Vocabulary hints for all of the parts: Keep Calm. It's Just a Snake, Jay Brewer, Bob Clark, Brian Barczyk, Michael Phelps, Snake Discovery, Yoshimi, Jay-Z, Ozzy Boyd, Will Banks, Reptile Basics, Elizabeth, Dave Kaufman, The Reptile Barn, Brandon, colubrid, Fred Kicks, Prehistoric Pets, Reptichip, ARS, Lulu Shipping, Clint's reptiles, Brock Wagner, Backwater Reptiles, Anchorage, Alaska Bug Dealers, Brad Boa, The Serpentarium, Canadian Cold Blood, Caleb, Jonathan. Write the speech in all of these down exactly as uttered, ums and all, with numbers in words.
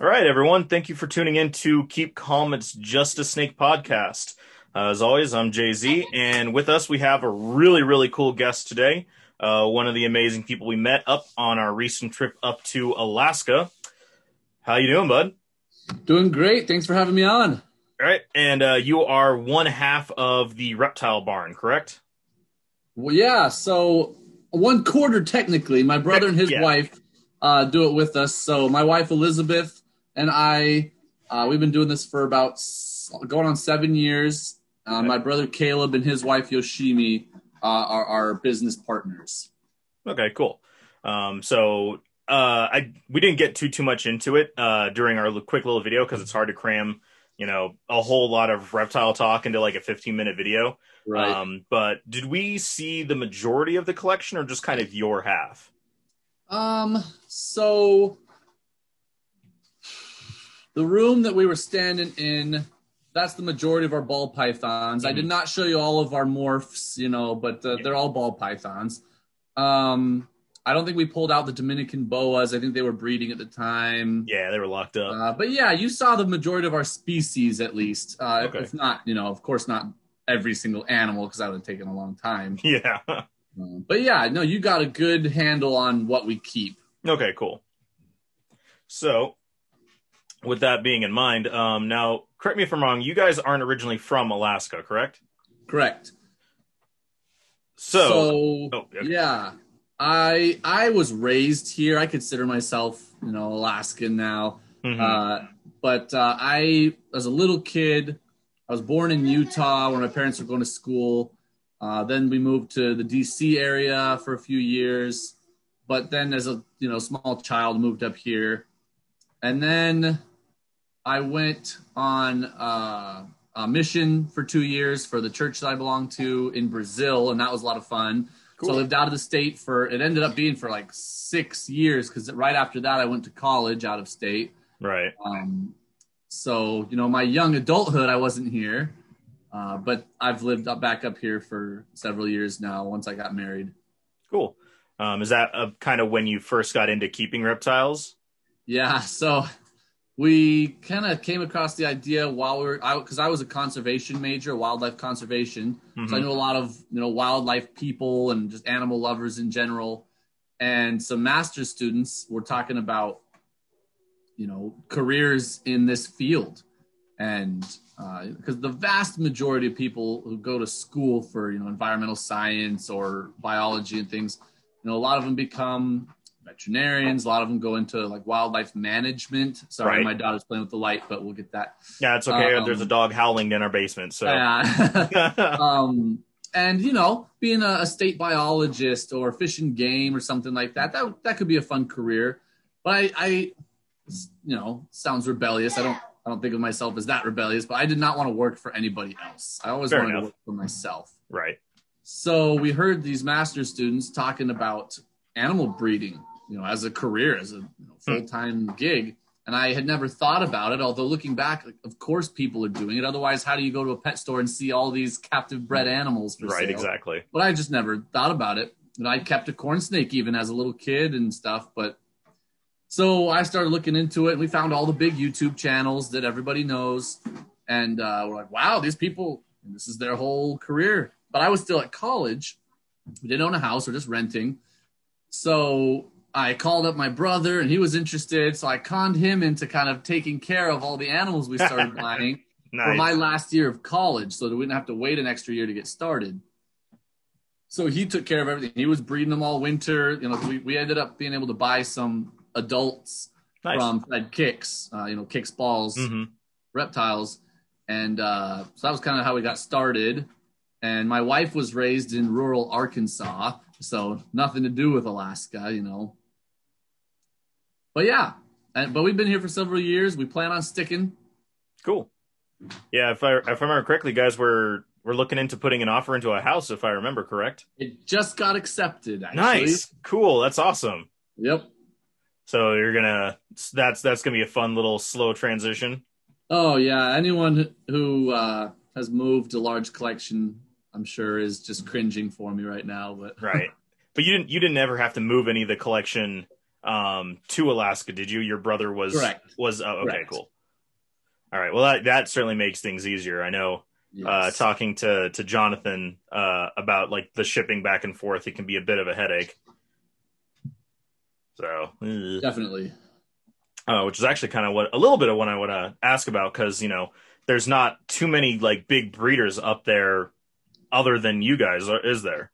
All right, everyone. Thank you for tuning in to Keep Calm. It's Just a Snake podcast. Uh, as always, I'm Jay-Z, and with us we have a really, really cool guest today. Uh, one of the amazing people we met up on our recent trip up to Alaska. How you doing, bud? Doing great. Thanks for having me on. All right, and uh, you are one half of the Reptile Barn, correct? Well, yeah, so one quarter technically. My brother and his yeah. wife uh, do it with us. So my wife, Elizabeth, and I, uh, we've been doing this for about going on seven years. Uh, okay. My brother, Caleb, and his wife, Yoshimi, uh, are our business partners. Okay, cool. Um, so uh, I we didn't get too, too much into it uh, during our quick little video because it's hard to cram you know, a whole lot of reptile talk into like a fifteen minute video. Right. Um, but did we see the majority of the collection or just kind of your half? Um, so the room that we were standing in, that's the majority of our ball pythons. Mm-hmm. I did not show you all of our morphs, you know, but uh, yeah. they're all ball pythons. Um, I don't think we pulled out the Dominican boas. I think they were breeding at the time. Yeah, they were locked up. Uh, but yeah, you saw the majority of our species at least. Uh, okay. If not, you know, of course not every single animal because that would have taken a long time. Yeah. uh, but yeah, no, you got a good handle on what we keep. Okay, cool. So with that being in mind, um, now correct me if I'm wrong, you guys aren't originally from Alaska, correct? Correct. So, so oh, okay. yeah. I I was raised here. I consider myself, you know, Alaskan now. Mm-hmm. Uh, but uh, I, as a little kid, I was born in Utah when my parents were going to school. Uh, then we moved to the D C area for a few years. But then as a, you know, small child, moved up here. And then I went on uh, a mission for two years for the church that I belonged to in Brazil. And that was a lot of fun. Cool. So I lived out of the state for, it ended up being for like six years because right after that I went to college out of state. Right. Um, so, you know, my young adulthood, I wasn't here, uh, but I've lived up back up here for several years now once I got married. Cool. Um, is that uh, kind of when you first got into keeping reptiles? Yeah. So we kind of came across the idea while we were out because I, I was a conservation major, wildlife conservation. Mm-hmm. So I knew a lot of, you know, wildlife people and just animal lovers in general. And some master's students were talking about, you know, careers in this field. And because uh, the vast majority of people who go to school for, you know, environmental science or biology and things, you know, a lot of them become veterinarians. A lot of them go into like wildlife management. Sorry, right. My daughter's playing with the light, but we'll get that. Yeah, it's okay. Um, There's a dog howling in our basement. So, yeah. um, and you know, being a, a state biologist or fish and game or something like that, that that could be a fun career. But I, I, you know, sounds rebellious. I don't, I don't think of myself as that rebellious. But I did not want to work for anybody else. I always Fair wanted enough. to work for myself. Right. So we heard these master's students talking about animal breeding, you know, as a career, as a you know, full-time gig. And I had never thought about it, although looking back, like, of course people are doing it. Otherwise, how do you go to a pet store and see all these captive bred animals for Right, sale? Exactly. But I just never thought about it. And I kept a corn snake even as a little kid and stuff. But so I started looking into it. And we found all the big YouTube channels that everybody knows. And uh, we're like, wow, these people, this is their whole career. But I was still at college. We didn't own a house. We're just renting. So I called up my brother and he was interested. So I conned him into kind of taking care of all the animals we started buying nice. for my last year of college so that we didn't have to wait an extra year to get started. So he took care of everything. He was breeding them all winter. You know, we, we ended up being able to buy some adults nice. from Fred Kicks, uh, you know, Kicks balls, mm-hmm. reptiles. And uh, so that was kind of how we got started. And my wife was raised in rural Arkansas, so nothing to do with Alaska, you know. But yeah, and, but we've been here for several years. We plan on sticking. Cool. Yeah, if I if I remember correctly, guys, we're we're looking into putting an offer into a house, if I remember correct. It just got accepted, actually. Nice, cool, that's awesome. Yep. So you're gonna that's that's gonna be a fun little slow transition. Oh yeah, anyone who uh, has moved a large collection, I'm sure, is just cringing for me right now, but right. But you didn't you didn't ever have to move any of the collection um, to Alaska, did you? Your brother was... Correct. Was, oh, okay, Correct. Cool. All right. Well, that, that certainly makes things easier. I know yes. uh, talking to, to Jonathan uh, about like the shipping back and forth, it can be a bit of a headache. So definitely, uh, which is actually kind of what a little bit of what I want to ask about, because, you know, there's not too many like big breeders up there other than you guys, is there?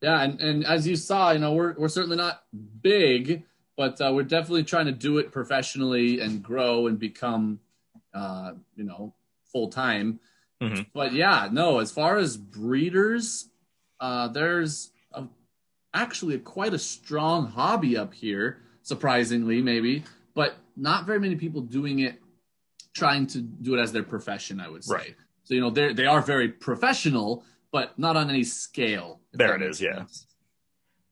Yeah. And, and as you saw, you know, we're, we're certainly not big, but uh, we're definitely trying to do it professionally and grow and become, uh, you know, full time. Mm-hmm. But yeah, no, as far as breeders, uh, there's a, actually quite a strong hobby up here, surprisingly maybe, but not very many people doing it, trying to do it as their profession, I would say. Right. So, you know, they they are very professional, but not on any scale. There it is. Yeah. Sense.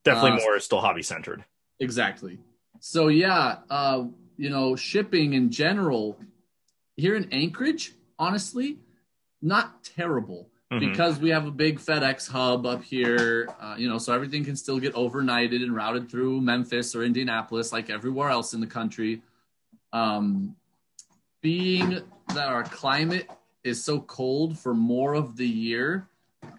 Definitely uh, more still hobby centered. Exactly. So yeah, uh, you know, shipping in general here in Anchorage, honestly, not terrible mm-hmm. because we have a big FedEx hub up here. Uh, you know, so everything can still get overnighted and routed through Memphis or Indianapolis, like everywhere else in the country. Um, Being that our climate is so cold for more of the year,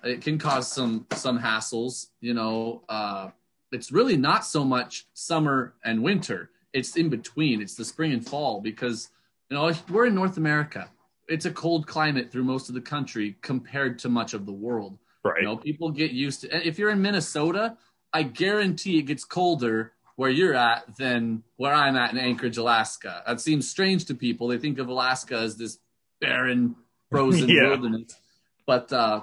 it can cause some some hassles. You know, uh, it's really not so much summer and winter. It's in between. It's the spring and fall because, you know, we're in North America. It's a cold climate through most of the country compared to much of the world. Right. You know, people get used to it. If you're in Minnesota, I guarantee it gets colder where you're at than where I'm at in Anchorage, Alaska. That seems strange to people. They think of Alaska as this barren, frozen yeah. wilderness. But uh,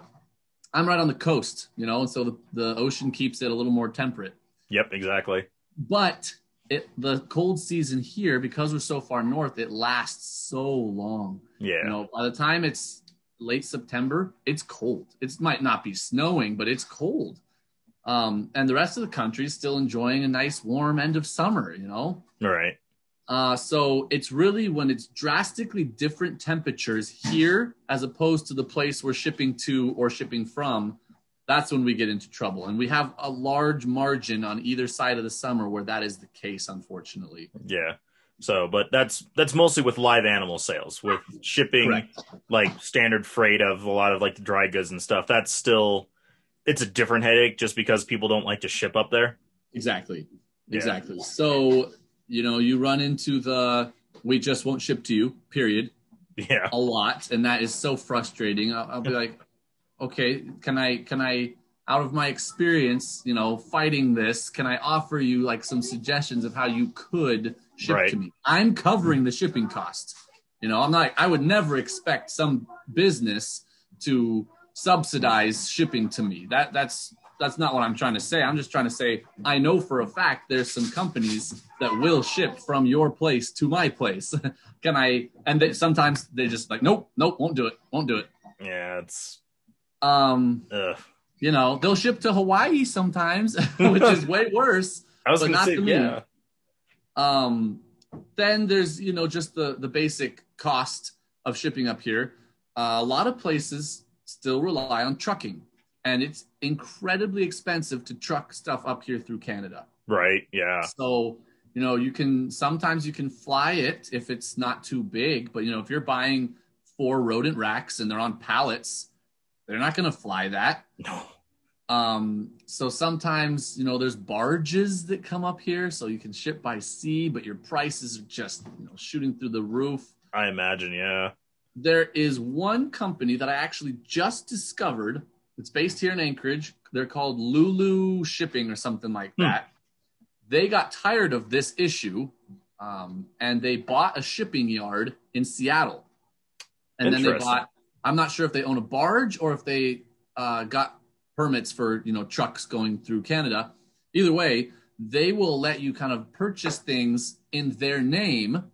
I'm right on the coast, you know, and so the, the ocean keeps it a little more temperate. Yep, exactly. But it, the cold season here, because we're so far north, it lasts so long. Yeah. You know, by the time it's late September, it's cold. It might not be snowing, but it's cold. Um, and the rest of the country is still enjoying a nice warm end of summer, you know? All right. Uh, so it's really when it's drastically different temperatures here, as opposed to the place we're shipping to or shipping from, that's when we get into trouble. And we have a large margin on either side of the summer where that is the case, unfortunately. Yeah. So, but that's, that's mostly with live animal sales, with shipping, Correct. Like standard freight of a lot of like the dry goods and stuff. That's still... It's a different headache just because people don't like to ship up there. Exactly. Yeah. Exactly. So, you know, you run into the, we just won't ship to you, period. Yeah. A lot. And that is so frustrating. I'll, I'll be like, okay, can I, can I, out of my experience, you know, fighting this, can I offer you like some suggestions of how you could ship right. to me? I'm covering the shipping cost. You know, I'm not, I would never expect some business to subsidize shipping to me. That that's that's not what I'm trying to say. I'm just trying to say I know for a fact there's some companies that will ship from your place to my place. Can I? And they, sometimes they just like nope, nope, won't do it, won't do it. Yeah, it's um, ugh. You know, they'll ship to Hawaii sometimes, which is way worse. I was but not say, to me. Yeah. Um, then there's you know just the the basic cost of shipping up here. Uh, a lot of places still rely on trucking, and it's incredibly expensive to truck stuff up here through Canada. Right. Yeah. So, you know, you can, sometimes you can fly it if it's not too big, but you know, if you're buying four rodent racks and they're on pallets, they're not going to fly that. No. Um, so sometimes, you know, there's barges that come up here so you can ship by sea, but your prices are just, you know, shooting through the roof. I imagine. Yeah. There is one company that I actually just discovered. It's based here in Anchorage. They're called Lulu Shipping or something like that. Hmm. They got tired of this issue, um, and they bought a shipping yard in Seattle. And then they bought, I'm not sure if they own a barge or if they uh, got permits for, you know, trucks going through Canada. Either way, they will let you kind of purchase things in their name.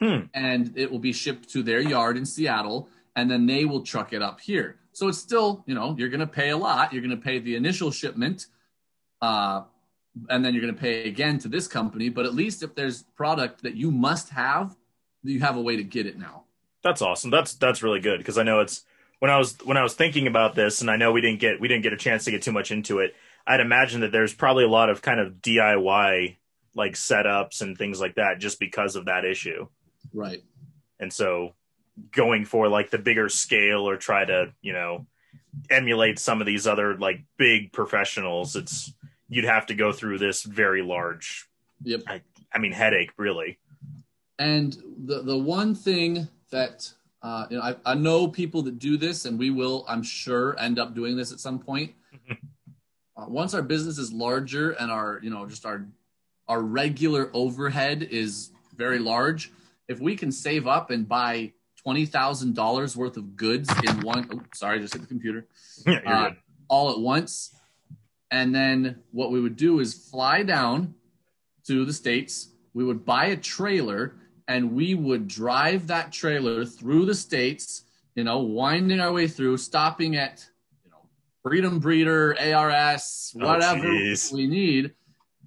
Hmm. And it will be shipped to their yard in Seattle, and then they will truck it up here. So it's still, you know, you're going to pay a lot. You're going to pay the initial shipment, uh, and then you're going to pay again to this company. But at least if there's product that you must have, you have a way to get it now. That's awesome. That's that's really good, because I know it's when I was when I was thinking about this, and I know we didn't get we didn't get a chance to get too much into it. I'd imagine that there's probably a lot of kind of D I Y like setups and things like that just because of that issue. Right. And so going for like the bigger scale or try to, you know, emulate some of these other like big professionals, it's, you'd have to go through this very large, yep. I, I mean, headache really. And the, the one thing that, uh, you know, I, I know people that do this, and we will, I'm sure, end up doing this at some point. Uh, once our business is larger and our, you know, just our, our regular overhead is very large, if we can save up and buy twenty thousand dollars worth of goods in one, oh, sorry, just hit the computer, yeah, uh, all at once. And then what we would do is fly down to the States. We would buy a trailer and we would drive that trailer through the States, you know, winding our way through, stopping at, you know, Freedom Breeder, A R S, whatever oh, we need.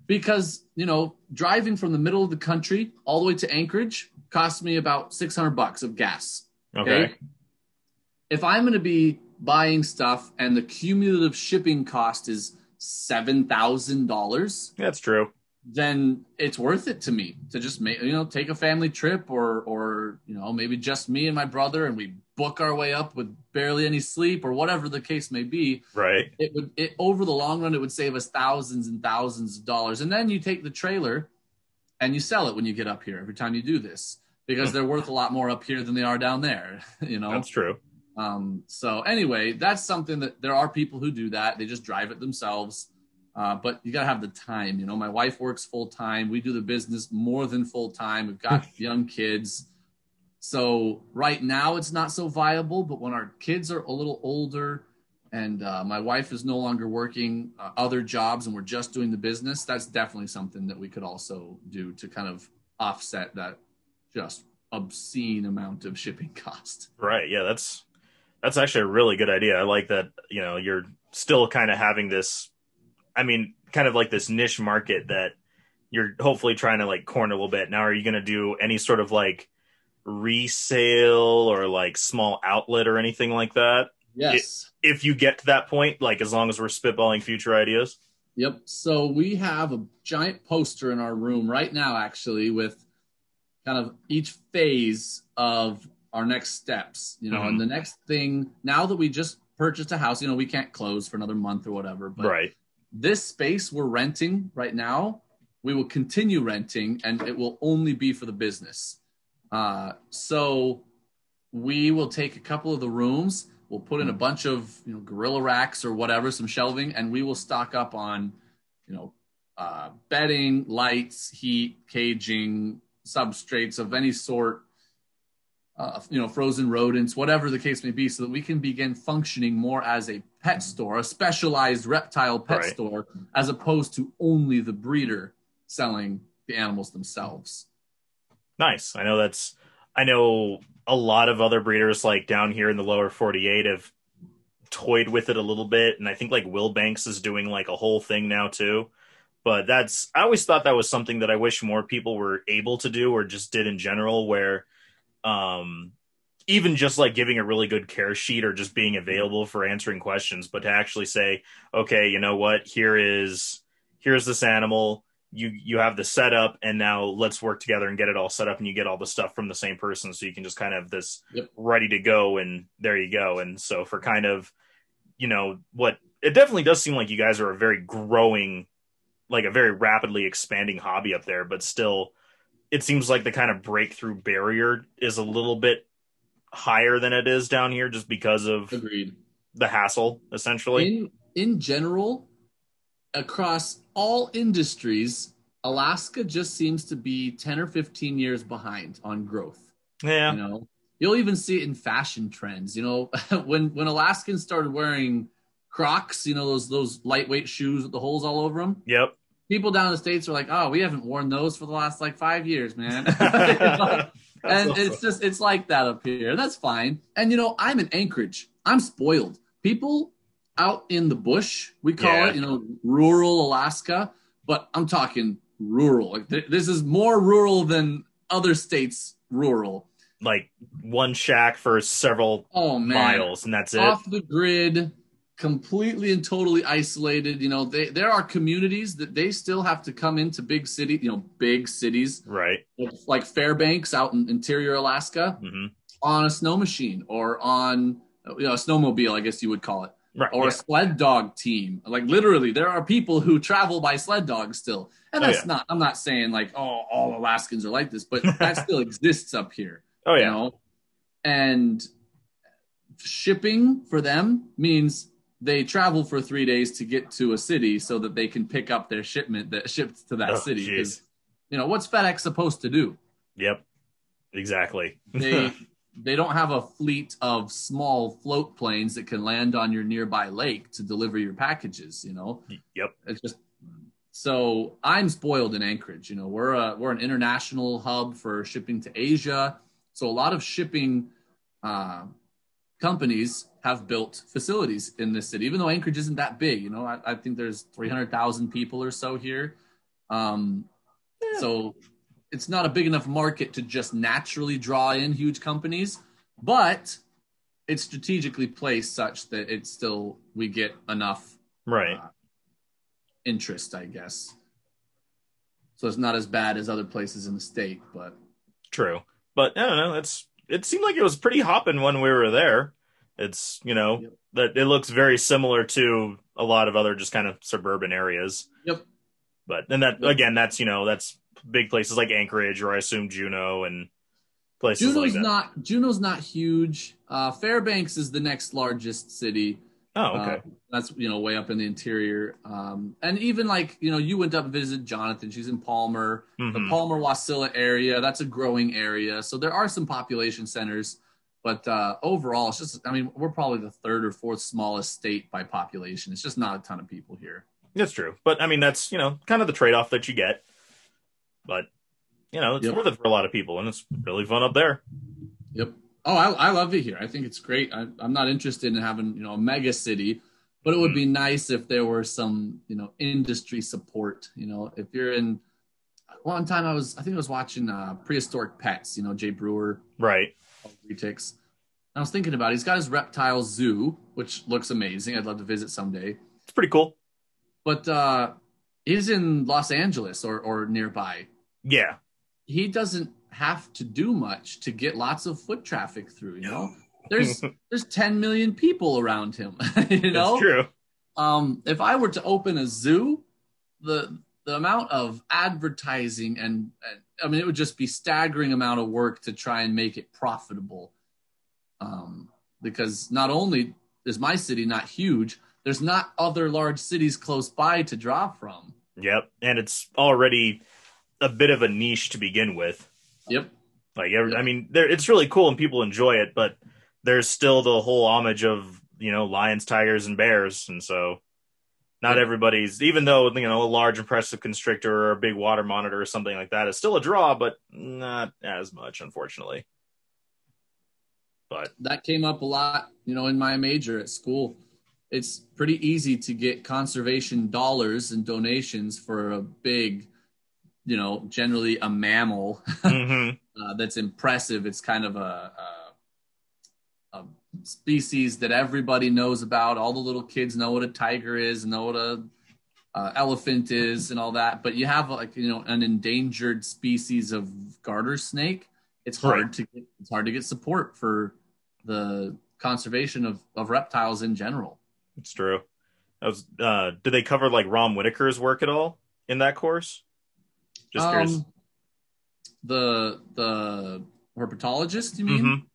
Because, you know, driving from the middle of the country all the way to Anchorage cost me about six hundred bucks of gas. Okay. okay. If I'm going to be buying stuff and the cumulative shipping cost is seven thousand dollars. That's true. Then it's worth it to me to just make, you know, take a family trip or, or, you know, maybe just me and my brother, and we book our way up with barely any sleep or whatever the case may be. Right. It would, it over the long run, it would save us thousands and thousands of dollars. And then you take the trailer and you sell it when you get up here every time you do this, because they're worth a lot more up here than they are down there, you know? That's true. Um, so anyway, that's something that there are people who do that. They just drive it themselves. Uh, but you got to have the time. You know, my wife works full time. We do the business more than full time. We've got young kids. So right now it's not so viable. But when our kids are a little older and uh, my wife is no longer working uh, other jobs and we're just doing the business, that's definitely something that we could also do to kind of offset that just obscene amount of shipping cost. Right. Yeah, that's that's actually a really good idea. I like that, you know, you're still kind of having this, I mean, kind of like this niche market that you're hopefully trying to like corner a little bit. Now, are you going to do any sort of like resale or like small outlet or anything like that? Yes. If, if you get to that point, like as long as we're spitballing future ideas. Yep. So we have a giant poster in our room right now, actually, with kind of each phase of our next steps, you know, mm-hmm. and the next thing, now that we just purchased a house, you know, we can't close for another month or whatever, but right. This space we're renting right now, we will continue renting, and it will only be for the business. Uh, so we will take a couple of the rooms, we'll put in a bunch of, you know, gorilla racks or whatever, some shelving, and we will stock up on, you know, uh, bedding, lights, heat, caging, substrates of any sort, uh, you know, frozen rodents, whatever the case may be, so that we can begin functioning more as a pet store, a specialized reptile pet right. store, as opposed to only the breeder selling the animals themselves. Nice. I know that's, I know a lot of other breeders like down here in the lower forty-eight have toyed with it a little bit. And I think like Will Banks is doing like a whole thing now too, but that's, I always thought that was something that I wish more people were able to do or just did in general, where Um, even just like giving a really good care sheet or just being available for answering questions, but to actually say, okay, you know what, here is, here's this animal, you, you have the setup, and now let's work together and get it all set up, and you get all the stuff from the same person. So you can just kind of this yep. ready to go, and there you go. And so for kind of, you know, what it definitely does seem like you guys are a very growing, like a very rapidly expanding hobby up there, but still it seems like the kind of breakthrough barrier is a little bit higher than it is down here just because of Agreed. The hassle, essentially. In, in general, across all industries, Alaska just seems to be ten or fifteen years behind on growth. Yeah. You know, you'll even see it in fashion trends. You know, when, when Alaskans started wearing Crocs, you know, those, those lightweight shoes with the holes all over them. Yep. People down in the States are like, oh, we haven't worn those for the last like five years, man. And awesome. It's just, it's like that up here. That's fine. And, you know, I'm in Anchorage. I'm spoiled. People out in the bush, we call yeah. it, you know, rural Alaska. But I'm talking rural. Like th- this is more rural than other states rural. Like one shack for several oh, man. miles, and that's it. Off the grid. completely and totally isolated. You know, they, there are communities that they still have to come into big city, you know, big cities, right? Like Fairbanks out in interior Alaska mm-hmm. on a snow machine or on, you know, a snowmobile, I guess you would call it, right, or yeah. a sled dog team. Like literally there are people who travel by sled dogs still. And that's oh, yeah. not, I'm not saying like, oh, all Alaskans are like this, but that still exists up here. Oh yeah. You know? And shipping for them means they travel for three days to get to a city so that they can pick up their shipment that ships to that oh, city. Geez. You know, what's FedEx supposed to do? Yep, exactly. they they don't have a fleet of small float planes that can land on your nearby lake to deliver your packages, you know? Yep. It's just, so I'm spoiled in Anchorage. You know, we're a, we're an international hub for shipping to Asia. So a lot of shipping uh, companies have built facilities in this city, even though Anchorage isn't that big. You know, I, I think there's three hundred thousand people or so here. Um, yeah. So it's not a big enough market to just naturally draw in huge companies, but it's strategically placed such that it's still, we get enough right. uh, interest, I guess. So it's not as bad as other places in the state, but. True. But I don't know, it's, it seemed like it was pretty hopping when we were there. It's, you know, yep. that it looks very similar to a lot of other just kind of suburban areas. Yep. But and that yep. again, that's, you know, that's big places like Anchorage or I assume Juneau and places Juneau's like that. Not, Juneau's not huge. Uh, Fairbanks is the next largest city. Oh, okay. Uh, that's, you know, way up in the interior. Um, and even like, you know, you went up and visited Jonathan. She's in Palmer, mm-hmm. the Palmer-Wasilla area. That's a growing area. So there are some population centers. But uh, overall, it's just, I mean, we're probably the third or fourth smallest state by population. It's just not a ton of people here. That's true. But, I mean, that's, you know, kind of the trade-off that you get. But, you know, it's yep. worth it for a lot of people, and it's really fun up there. Yep. Oh, I, I love it here. I think it's great. I, I'm not interested in having, you know, a mega city, but it would mm-hmm. be nice if there were some, you know, industry support. You know, if you're in, one time I was, I think I was watching uh, Prehistoric Pets, you know, Jay Brewer. Right. Ticks. I was thinking about it. He's got his reptile zoo, which looks amazing. I'd love to visit someday. It's pretty cool. But uh, he's in Los Angeles or, or nearby. Yeah. He doesn't have to do much to get lots of foot traffic through, you know? There's there's ten million people around him, you know? That's true. Um, if I were to open a zoo, the the amount of advertising and, and I mean, it would just be staggering amount of work to try and make it profitable. Um, because not only is my city not huge, there's not other large cities close by to draw from. Yep. And it's already a bit of a niche to begin with. Yep. Like, every, yep. I mean, there, it's really cool and people enjoy it, but there's still the whole homage of, you know, lions, tigers, and bears. And so not everybody's, even though, you know, a large impressive constrictor or a big water monitor or something like that is still a draw, but not as much, unfortunately. But that came up a lot, you know, in my major at school. It's pretty easy to get conservation dollars and donations for a big, you know, generally a mammal mm-hmm. uh, that's impressive. It's kind of a, a, a species that everybody knows about. All the little kids know what a tiger is, know what a uh, elephant is, and all that. But you have like, you know, an endangered species of garter snake. It's hard right. to get, it's hard to get support for the conservation of, of reptiles in general. It's true. I was, uh, did they cover like Ron Whitaker's work at all in that course? Just um, curious. The the herpetologist, you mean? Mm-hmm.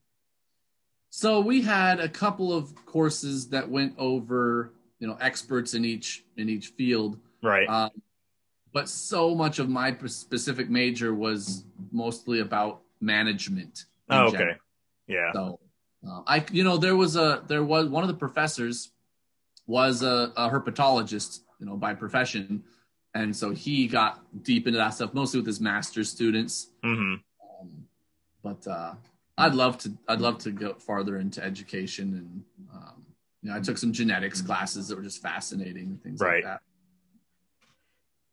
So we had a couple of courses that went over, you know, experts in each in each field. Right. Um, but so much of my specific major was mostly about management. Oh, okay. General. Yeah. So uh, I, you know, there was a there was one of the professors was a, a herpetologist, you know, by profession, and so he got deep into that stuff mostly with his master's students. Mm-hmm. Um, but. Uh, I'd love to. I'd love to go farther into education, and um, you know, I took some genetics classes that were just fascinating, things right. like that.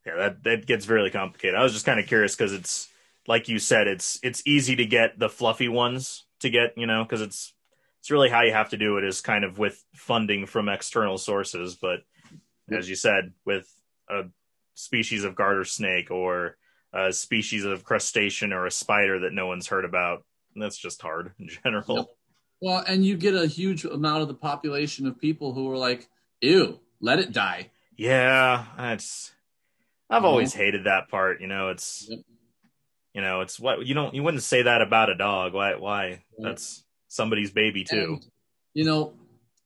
Yeah, that that gets really complicated. I was just kind of curious because it's like you said, it's it's easy to get the fluffy ones to get, you know, because it's it's really how you have to do it is kind of with funding from external sources. But as you said, with a species of garter snake or a species of crustacean or a spider that no one's heard about, that's just hard in general. Yep. Well, and you get a huge amount of the population of people who are like, ew, let it die. Yeah, that's, I've always mm-hmm. hated that part. You know, it's, yep. you know, it's what you don't, you wouldn't say that about a dog. Why? Why? That's somebody's baby too. And, you know,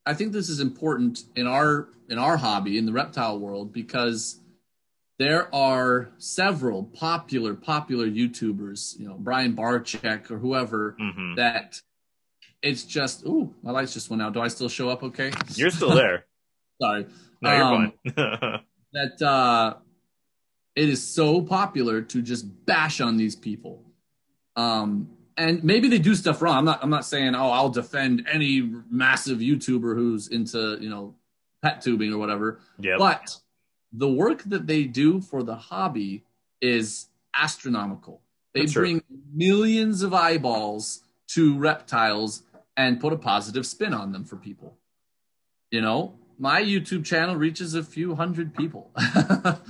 I think this is important in our, in our hobby, in the reptile world, because there are several popular, popular YouTubers, you know, Brian Barczyk or whoever mm-hmm. that it's just, ooh, my lights just went out. Do I still show up? Okay. You're still there. Sorry. No, um, you're fine. that, uh, it is so popular to just bash on these people. Um, and maybe they do stuff wrong. I'm not, I'm not saying, oh, I'll defend any massive YouTuber who's into, you know, pet tubing or whatever. Yep. But the work that they do for the hobby is astronomical. They That's bring true. millions of eyeballs to reptiles and put a positive spin on them for people. You know, my YouTube channel reaches a few hundred people.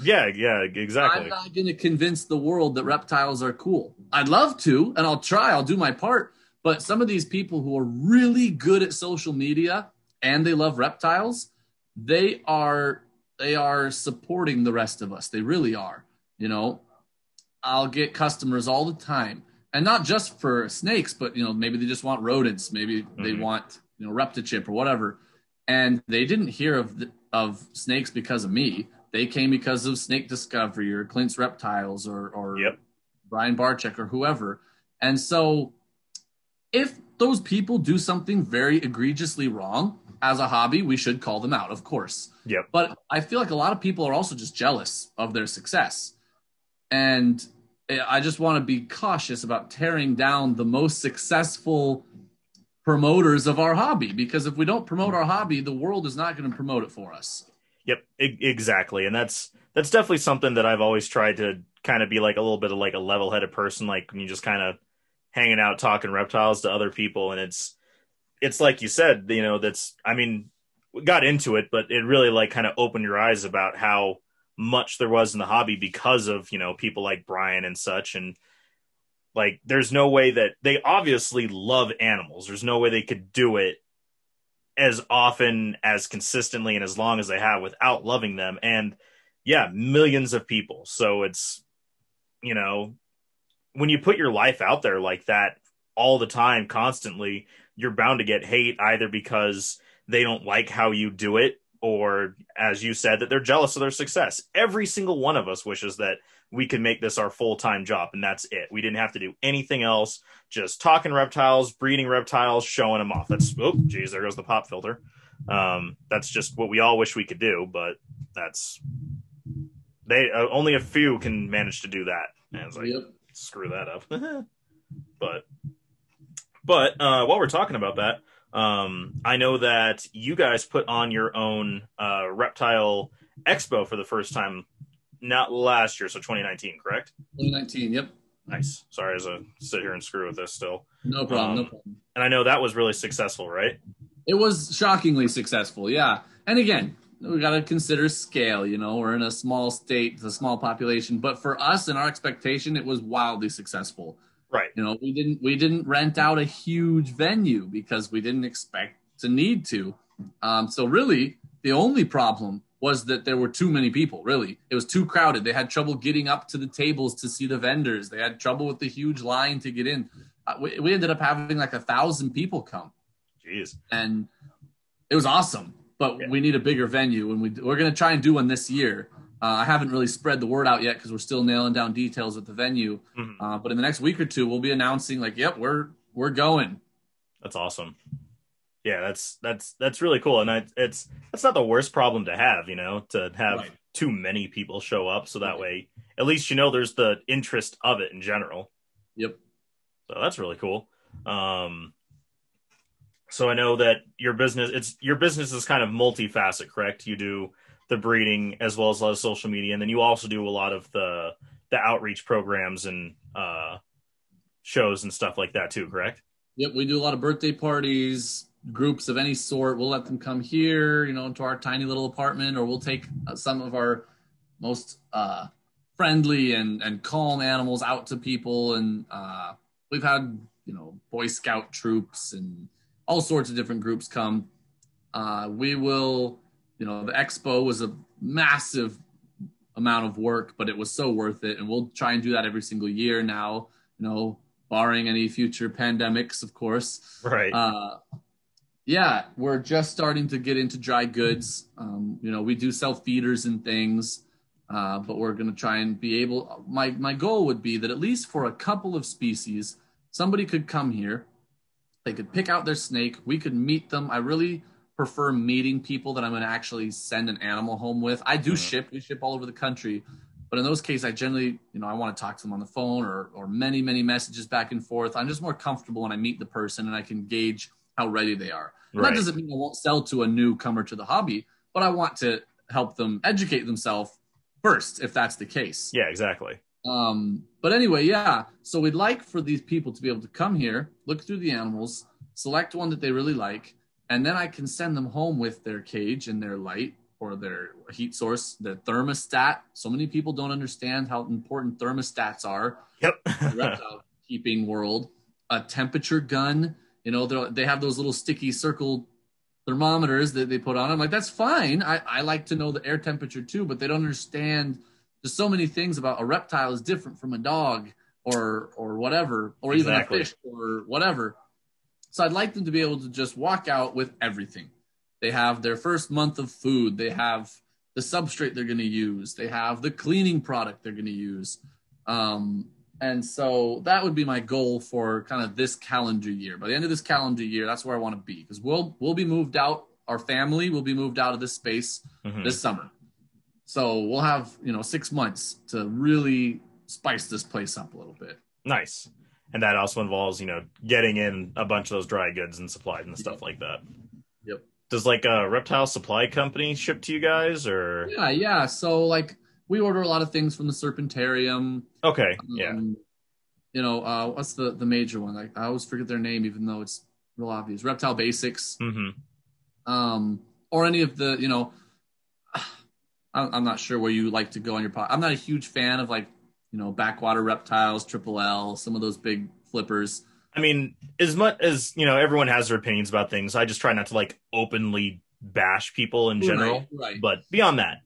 yeah, yeah, exactly. I'm not going to convince the world that reptiles are cool. I'd love to, and I'll try. I'll do my part. But some of these people who are really good at social media and they love reptiles, they are they are supporting the rest of us. They really are. You know, I'll get customers all the time, and not just for snakes, but you know, maybe they just want rodents, maybe mm-hmm. they want you know reptichip or whatever. And they didn't hear of the, of snakes because of me. They came because of Snake Discovery or Clint's Reptiles or, or yep. Brian Barczyk or whoever. And so if those people do something very egregiously wrong as a hobby, we should call them out, of course. Yep. But I feel like a lot of people are also just jealous of their success. And I just want to be cautious about tearing down the most successful promoters of our hobby, because if we don't promote our hobby, the world is not going to promote it for us. Yep, I- exactly. And that's that's definitely something that I've always tried to kind of be like a little bit of like a level-headed person, like when you just kind of hanging out talking reptiles to other people. And it's it's like you said, you know, that's, I mean, we got into it, but it really like kind of opened your eyes about how much there was in the hobby because of, you know, people like Brian and such. And like, there's no way that they obviously love animals. There's no way they could do it as often, as consistently, and as long as they have without loving them. And yeah, millions of people. So it's, you know, when you put your life out there like that all the time, constantly, you're bound to get hate either because they don't like how you do it, or as you said, that they're jealous of their success. Every single one of us wishes that we can make this our full-time job, and that's it. We didn't have to do anything else, just talking reptiles, breeding reptiles, showing them off. That's, oh, geez, there goes the pop filter. Um, that's just what we all wish we could do, but that's, they uh, only a few can manage to do that. And it's like, yep. Screw that up. but but uh, while we're talking about that, um, I know that you guys put on your own uh, reptile expo for the first time. Not last year, so twenty nineteen, correct? twenty nineteen, yep. Nice. Sorry, as I sit here and screw with this still. No problem, um, no problem. And I know that was really successful, right? It was shockingly successful, yeah. And again, we got to consider scale, you know. We're in a small state, it's a small population. But for us and our expectation, it was wildly successful. Right. You know, we didn't we didn't rent out a huge venue because we didn't expect to need to. Um, so really, the only problem was that there were too many people, really. It was too crowded. They had trouble getting up to the tables to see the vendors. They had trouble with the huge line to get in. Uh, we, we ended up having like a thousand people come. Jeez. And it was awesome, but yeah. we need a bigger venue. And we, we're going to try and do one this year. Uh, I haven't really spread the word out yet because we're still nailing down details with the venue. Mm-hmm. Uh, but in the next week or two, we'll be announcing like, yep, we're we're going. That's awesome. Yeah, that's that's that's really cool, and I, it's that's not the worst problem to have, you know, to have right. too many people show up, so that way at least you know there's the interest of it in general. Yep. So that's really cool. Um, so I know that your business it's your business is kind of multifaceted, correct? You do the breeding as well as a lot of social media, and then you also do a lot of the the outreach programs and uh, shows and stuff like that too, correct? Yep, we do a lot of birthday parties. groups of any sort, we'll let them come here, you know, to our tiny little apartment, or we'll take uh, some of our most uh, friendly and, and calm animals out to people. And uh, we've had, you know, Boy Scout troops and all sorts of different groups come. Uh, we will, you know, the expo was a massive amount of work, but it was so worth it. And we'll try and do that every single year now, you know, barring any future pandemics, of course. Right. Uh, yeah, we're just starting to get into dry goods. Um, you know, we do sell feeders and things, uh, but we're going to try and be able, my, my goal would be that at least for a couple of species, somebody could come here, they could pick out their snake, we could meet them. I really prefer meeting people that I'm going to actually send an animal home with. I do mm-hmm. ship, we ship all over the country, but in those cases, I generally, you know, I want to talk to them on the phone or, or many, many messages back and forth. I'm just more comfortable when I meet the person and I can gauge how ready they are. Right. That doesn't mean I won't sell to a newcomer to the hobby, but I want to help them educate themselves first, if that's the case. Yeah, exactly. Um, but anyway, yeah. So we'd like for these people to be able to come here, look through the animals, select one that they really like, and then I can send them home with their cage and their light or their heat source, their thermostat. So many people don't understand how important thermostats are. Yep. The reptile keeping world. A temperature gun. You know, they have those little sticky circle thermometers that they put on. I'm like, that's fine. I, I like to know the air temperature too, but they don't understand. There's so many things about a reptile is different from a dog or or whatever, or even exactly. a fish or whatever. So I'd like them to be able to just walk out with everything. They have their first month of food. They have the substrate they're going to use. They have the cleaning product they're going to use. Um, and so that would be my goal for kind of this calendar year. By the end of this calendar year, that's where I want to be, because we'll we'll be moved out. Our family will be moved out of this space mm-hmm. this summer. So we'll have, you know, six months to really spice this place up a little bit. Nice. And that also involves, you know, getting in a bunch of those dry goods and supplies and stuff like that. Yep. Does like a reptile supply company ship to you guys, or? Yeah, yeah. So like we order a lot of things from the Serpentarium. Okay. Um, yeah. You know, uh, what's the, the major one? Like, I always forget their name, even though it's real obvious. Reptile Basics. Mm-hmm. Um, or any of the, you know, I'm not sure where you like to go on your pod. I'm not a huge fan of like, you know, Backwater Reptiles, Triple L, some of those big flippers. I mean, as much as, you know, everyone has their opinions about things, I just try not to like openly bash people in general. Right, right. But beyond that.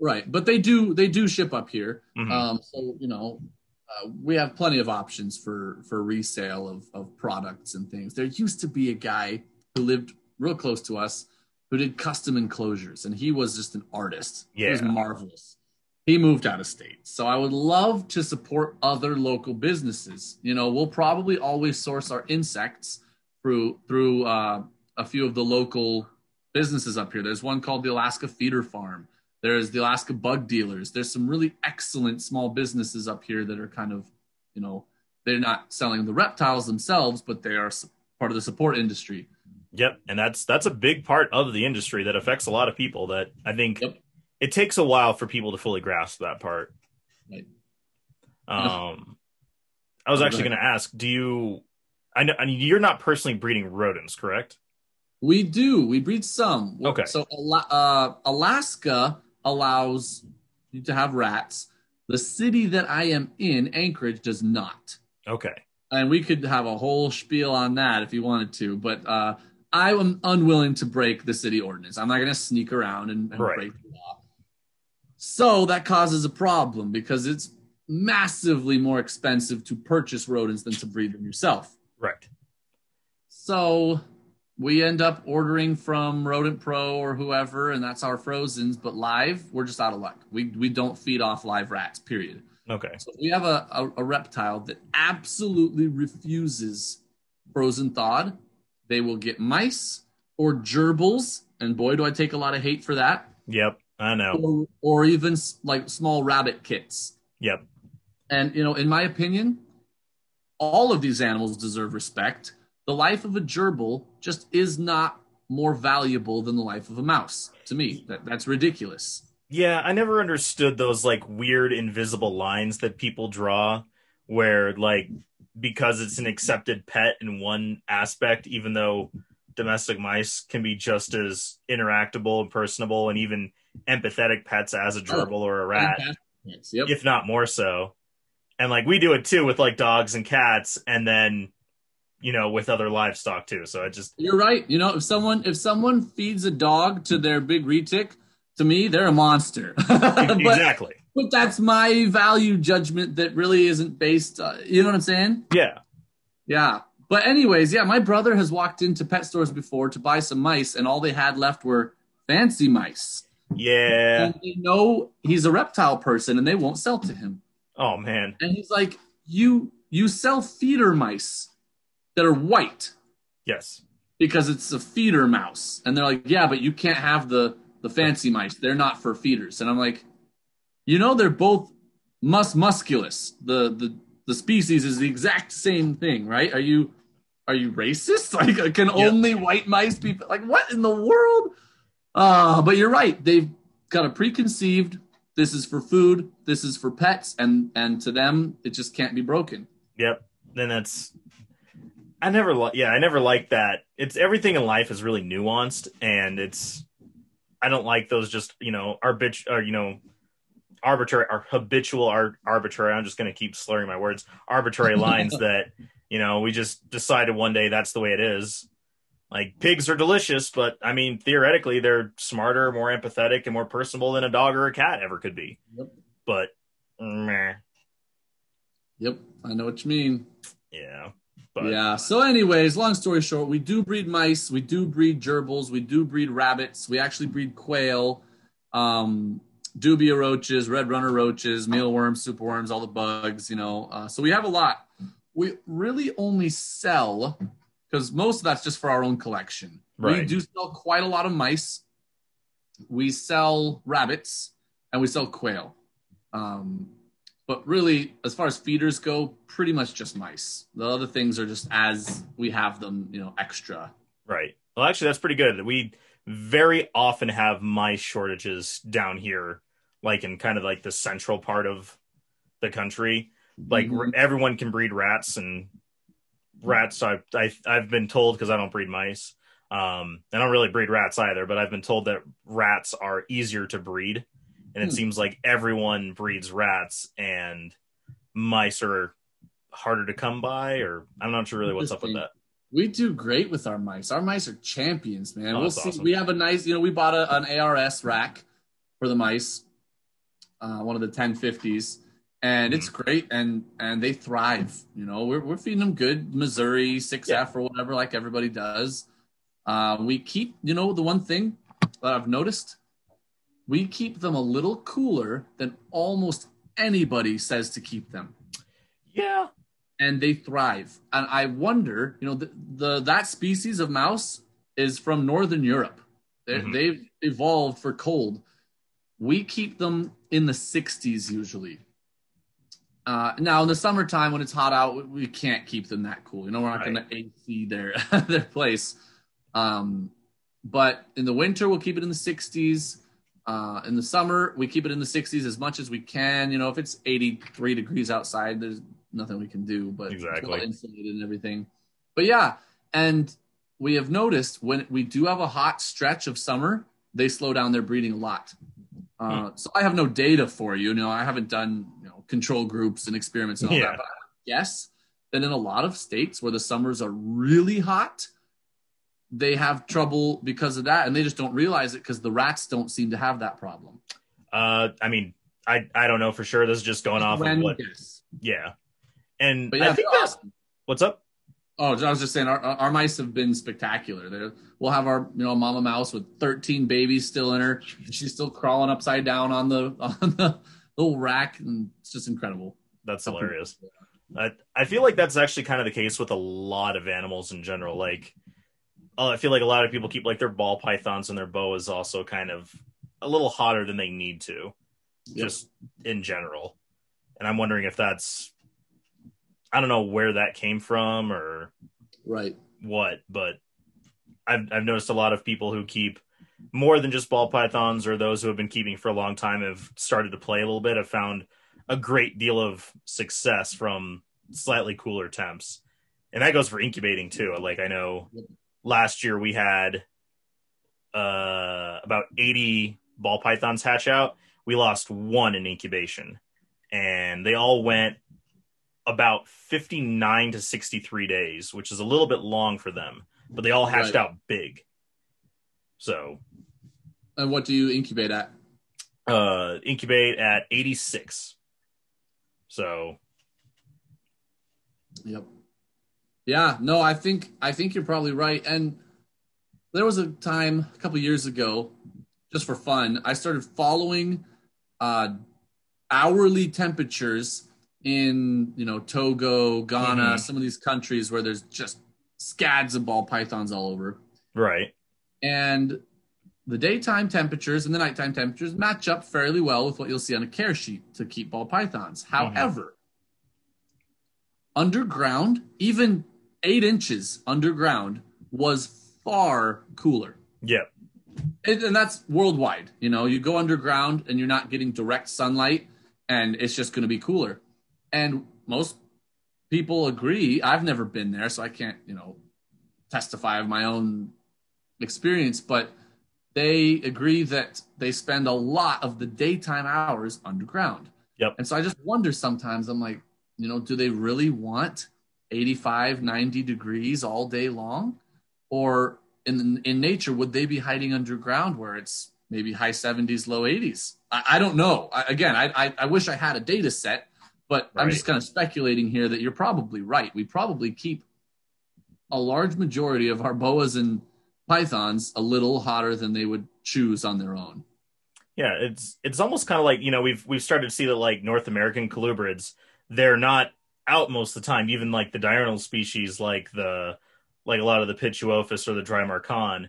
Right. But they do, they do ship up here. Mm-hmm. Um, so, you know, uh, we have plenty of options for, for resale of, of products and things. There used to be a guy who lived real close to us who did custom enclosures, and he was just an artist. Yeah. He was marvelous. He moved out of state. So I would love to support other local businesses. You know, we'll probably always source our insects through through uh, a few of the local businesses up here. There's one called the Alaska Feeder Farm. There's the Alaska Bug Dealers. There's some really excellent small businesses up here that are kind of, you know, they're not selling the reptiles themselves, but they are part of the support industry. Yep. And that's that's a big part of the industry that affects a lot of people that I think yep. it takes a while for people to fully grasp that part. Right. Um, I was actually going to ask, do you, I know I mean, you're not personally breeding rodents, correct? We do. We breed some. Okay. So uh, Alaska allows you to have rats. The city that I am in, Anchorage, does not. Okay. And we could have a whole spiel on that if you wanted to, but, uh, I am unwilling to break the city ordinance. I'm not going to sneak around and, and right. break the law. So that causes a problem because it's massively more expensive to purchase rodents than to breed them yourself. Right. So we end up ordering from Rodent Pro or whoever, and that's our frozens. But live, we're just out of luck. We we don't feed off live rats, period. Okay. So we have a, a, a reptile that absolutely refuses frozen thawed. They will get mice or gerbils, and boy, do I take a lot of hate for that. Yep, I know. Or, or even like small rabbit kits. Yep. And, you know, in my opinion, all of these animals deserve respect. The life of a gerbil just is not more valuable than the life of a mouse. To me, that, that's ridiculous. Yeah, I never understood those like weird invisible lines that people draw where like, because it's an accepted pet in one aspect, even though domestic mice can be just as interactable and personable and even empathetic pets as a gerbil oh, or a rat, yep. if not more so. And like we do it too with like dogs and cats, and then you know with other livestock too. So it just you're right. You know, if someone if someone feeds a dog to their big retic, to me they're a monster. but, exactly. But that's my value judgment that really isn't based. Uh, you know what I'm saying? Yeah. Yeah. But anyways, yeah, my brother has walked into pet stores before to buy some mice, and all they had left were fancy mice. Yeah. And they know he's a reptile person, and they won't sell to him. Oh, man. And he's like, you you sell feeder mice that are white. Yes. Because it's a feeder mouse. And they're like, yeah, but you can't have the, the fancy mice. They're not for feeders. And I'm like, you know, they're both mus musculus. The, the, the species is the exact same thing, right? Are you... Are you racist? Like, can only yeah. white mice be like, what in the world? Uh, but you're right. They've got a preconceived, this is for food, this is for pets. And, and to them, it just can't be broken. Yep. Then that's, I never, li- yeah, I never liked that. It's everything in life is really nuanced, and it's, I don't like those just, you know, arbit- or, you know, arbitrary or habitual ar- arbitrary. I'm just going to keep slurring my words, arbitrary lines that, you know, we just decided one day that's the way it is. Like, pigs are delicious, but, I mean, theoretically, they're smarter, more empathetic, and more personable than a dog or a cat ever could be. Yep. But, meh. Yep, I know what you mean. Yeah. But. Yeah, so anyways, long story short, we do breed mice, we do breed gerbils, we do breed rabbits, we actually breed quail, um, dubia roaches, red runner roaches, mealworms, superworms, all the bugs, you know. Uh, so we have a lot. We really only sell, because most of that's just for our own collection. Right. We do sell quite a lot of mice. We sell rabbits, and we sell quail. Um, but really, as far as feeders go, pretty much just mice. The other things are just as we have them, you know, extra. Right. Well, actually, that's pretty good. We very often have mice shortages down here, like in kind of like the central part of the country. Like mm-hmm. everyone can breed rats, and rats I, I I've been told, because I don't breed mice, um I don't really breed rats either, but I've been told that rats are easier to breed, and it mm. seems like everyone breeds rats, and mice are harder to come by, or I'm not sure really what's up with that. We do great with our mice. Our mice are champions, man. Oh, we'll see. Awesome. We have a nice, you know, we bought a, an A R S rack for the mice, uh one of the ten fifties. And it's great, and, and they thrive. You know, we're we're feeding them good Missouri six F yeah. or whatever, like everybody does. Uh, we keep, you know, the one thing that I've noticed, we keep them a little cooler than almost anybody says to keep them. Yeah, and they thrive. And I wonder, you know, the, the that species of mouse is from Northern Europe. Mm-hmm. They've evolved for cold. We keep them in the sixties usually. Uh, now, in the summertime, when it's hot out, we can't keep them that cool. You know, we're not right. going to A C their their place. Um, but in the winter, we'll keep it in the sixties. Uh, in the summer, we keep it in the sixties as much as we can. You know, if it's eighty-three degrees outside, there's nothing we can do. But exactly. It's all insulated and everything. But yeah, and we have noticed when we do have a hot stretch of summer, they slow down their breeding a lot. Uh, hmm. So I have no data for you. You know, I haven't done, you know, control groups and experiments and all yeah. that. But yes, then in a lot of states where the summers are really hot, they have trouble because of that, and they just don't realize it because the rats don't seem to have that problem. Uh, I mean, I I don't know for sure. This is just going off of what. Guess. Yeah, and but yeah, I think that's awesome. What's up. Oh, I was just saying, our our mice have been spectacular. They're, we'll have our, you know, mama mouse with thirteen babies still in her, and she's still crawling upside down on the on the. little rack, and it's just incredible. That's hilarious. I, I feel like that's actually kind of the case with a lot of animals in general. Like, oh, I feel like a lot of people keep like their ball pythons and their boas also kind of a little hotter than they need to, yep. just in general. And I'm wondering if that's, I don't know where that came from or right what, but I've I've noticed a lot of people who keep more than just ball pythons, or those who have been keeping for a long time, have started to play a little bit, have found a great deal of success from slightly cooler temps. And that goes for incubating too. Like, I know last year we had uh, about eighty ball pythons hatch out. We lost one in incubation, and they all went about fifty-nine to sixty-three days, which is a little bit long for them, but they all hatched right. out big. So. And what do you incubate at? Uh, incubate at eighty-six. So. Yep. Yeah, no, I think, I think you're probably right. And there was a time a couple years ago, just for fun, I started following uh, hourly temperatures in, you know, Togo, Ghana, mm-hmm. some of these countries where there's just scads of ball pythons all over. Right. And the daytime temperatures and the nighttime temperatures match up fairly well with what you'll see on a care sheet to keep ball pythons. However, mm-hmm. underground, even eight inches underground, was far cooler. Yeah. It, and that's worldwide. You know, you go underground and you're not getting direct sunlight, and it's just going to be cooler. And most people agree. I've never been there, so I can't, you know, testify of my own experience, but they agree that they spend a lot of the daytime hours underground. Yep. And so I just wonder sometimes, I'm like, you know, do they really want eighty-five, ninety degrees all day long? Or in in nature, would they be hiding underground where it's maybe high seventies, low eighties? I, I don't know. I, again, I, I I wish I had a data set, but right. I'm just kind of speculating here that you're probably right. We probably keep a large majority of our boas and pythons a little hotter than they would choose on their own. Yeah, it's it's almost kind of like, you know, we've we've started to see that, like, North American colubrids, they're not out most of the time. Even like the diurnal species, like the like a lot of the Pituophis or the Trimarcon,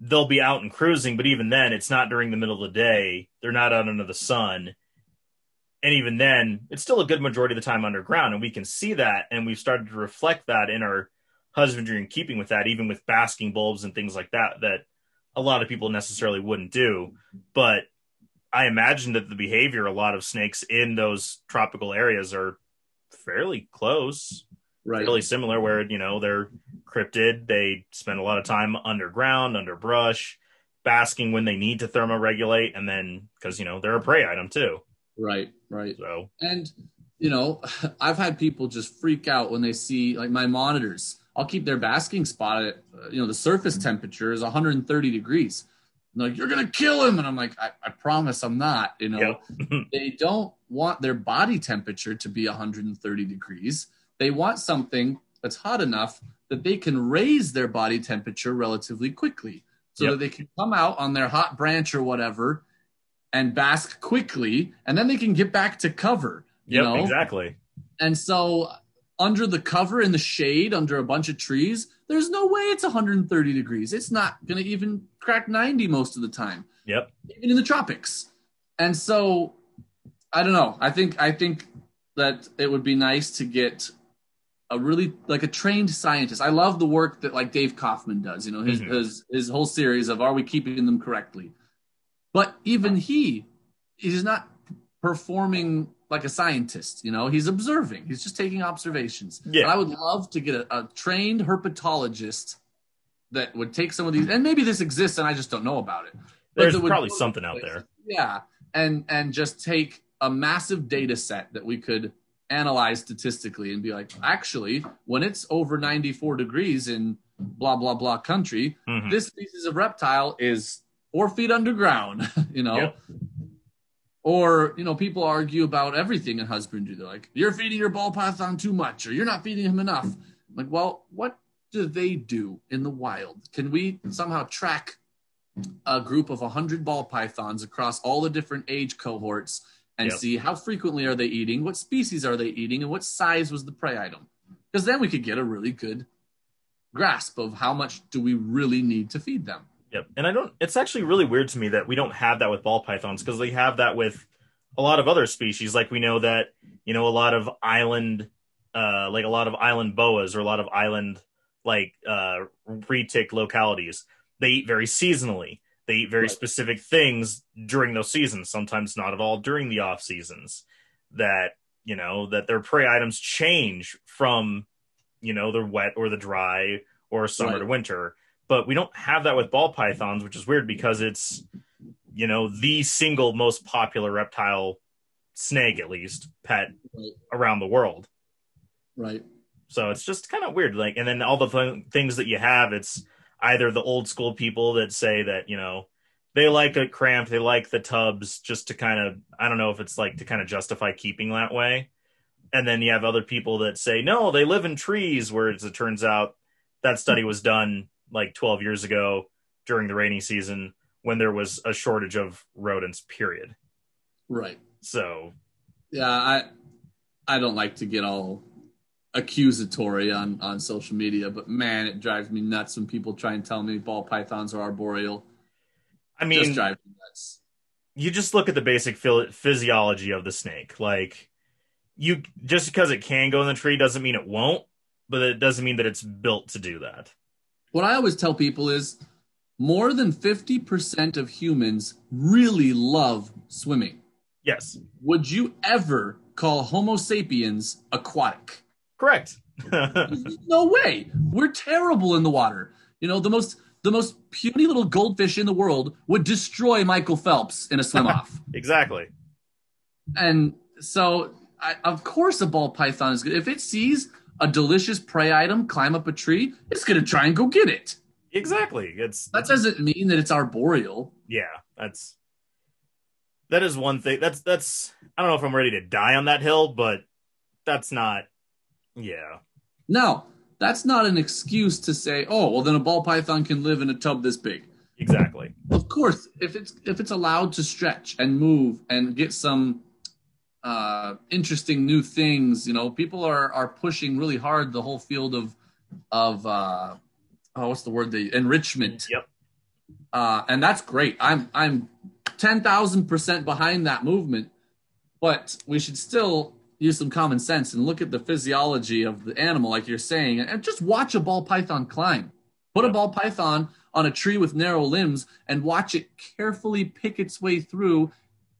they'll be out and cruising, but even then, it's not during the middle of the day. They're not out under the sun. And even then, it's still a good majority of the time underground, and we can see that, and we've started to reflect that in our husbandry and keeping with that, even with basking bulbs and things like that, that a lot of people necessarily wouldn't do. But I imagine that the behavior, a lot of snakes in those tropical areas are fairly close. Right. Really similar, where, you know, they're cryptid, they spend a lot of time underground, underbrush, basking when they need to thermoregulate, and then because, you know, they're a prey item too. Right, right. So, and, you know, I've had people just freak out when they see, like, my monitors. I'll keep their basking spot at, you know, the surface temperature is one hundred thirty degrees. And they're like, you're gonna kill him, and I'm like, I, I promise I'm not. You know, yep. They don't want their body temperature to be one hundred thirty degrees. They want something that's hot enough that they can raise their body temperature relatively quickly so yep. that they can come out on their hot branch or whatever and bask quickly, and then they can get back to cover. You yep, know? Exactly. And so under the cover, in the shade, under a bunch of trees, there's no way it's one hundred thirty degrees. It's not going to even crack ninety most of the time. Yep. Even in the tropics. And so, I don't know. I think I think that it would be nice to get a really, like, a trained scientist. I love the work that, like, Dave Kaufman does, you know, his, mm-hmm. his, his whole series of, are we keeping them correctly? But even he, he's not performing like a scientist, you know, he's observing, he's just taking observations. Yeah. And I would love to get a, a trained herpetologist that would take some of these, and maybe this exists and I just don't know about it. There's probably something out there. Yeah. And, and just take a massive data set that we could analyze statistically and be like, actually, when it's over ninety-four degrees in blah, blah, blah country, mm-hmm. this species of reptile is four feet underground, you know? Yep. Or, you know, people argue about everything in husbandry. They're like, you're feeding your ball python too much, or you're not feeding him enough. I'm like, well, what do they do in the wild? Can we somehow track a group of one hundred ball pythons across all the different age cohorts and yep. see how frequently are they eating, what species are they eating, and what size was the prey item? Because then we could get a really good grasp of how much do we really need to feed them. Yep. And I don't, it's actually really weird to me that we don't have that with ball pythons, because they have that with a lot of other species. Like, we know that, you know, a lot of island, uh, like a lot of island boas or a lot of island, like, uh, retic localities, they eat very seasonally. They eat very right. specific things during those seasons, sometimes not at all during the off seasons, that, you know, that their prey items change from, you know, the wet or the dry or summer right. to winter. But we don't have that with ball pythons, which is weird because it's, you know, the single most popular reptile snake, at least, pet right. around the world. Right. So it's just kind of weird. Like, and then all the th- things that you have, it's either the old school people that say that, you know, they like a cramped, they like the tubs just to kind of, I don't know if it's like to kind of justify keeping that way. And then you have other people that say, no, they live in trees, where as it turns out that study was done like twelve years ago during the rainy season when there was a shortage of rodents, period. Right. So. Yeah, I I don't like to get all accusatory on, on social media, but man, it drives me nuts when people try and tell me ball pythons are arboreal. I mean, just drives me nuts. You just look at the basic ph- physiology of the snake. Like, you just because it can go in the tree doesn't mean it won't, but it doesn't mean that it's built to do that. What I always tell people is more than fifty percent of humans really love swimming. Yes. Would you ever call Homo sapiens aquatic? Correct. No way. We're terrible in the water. You know, the most the most puny little goldfish in the world would destroy Michael Phelps in a swim off. Exactly. And so, I, of course, a ball python is good. If it sees a delicious prey item climb up a tree, it's going to try and go get it. Exactly. It's that doesn't mean that it's arboreal. Yeah, that's that is one thing. That's that's I don't know if I'm ready to die on that hill, but that's not. Yeah. Now, that's not an excuse to say, oh, well, then a ball python can live in a tub this big. Exactly. Of course, if it's if it's allowed to stretch and move and get some uh, interesting new things, you know, people are, are pushing really hard the whole field of, of uh, oh, what's the word? The enrichment. Yep. Uh, and that's great. I'm I'm ten thousand percent behind that movement, but we should still use some common sense and look at the physiology of the animal, like you're saying, and just watch a ball python climb. Put a ball python on a tree with narrow limbs and watch it carefully pick its way through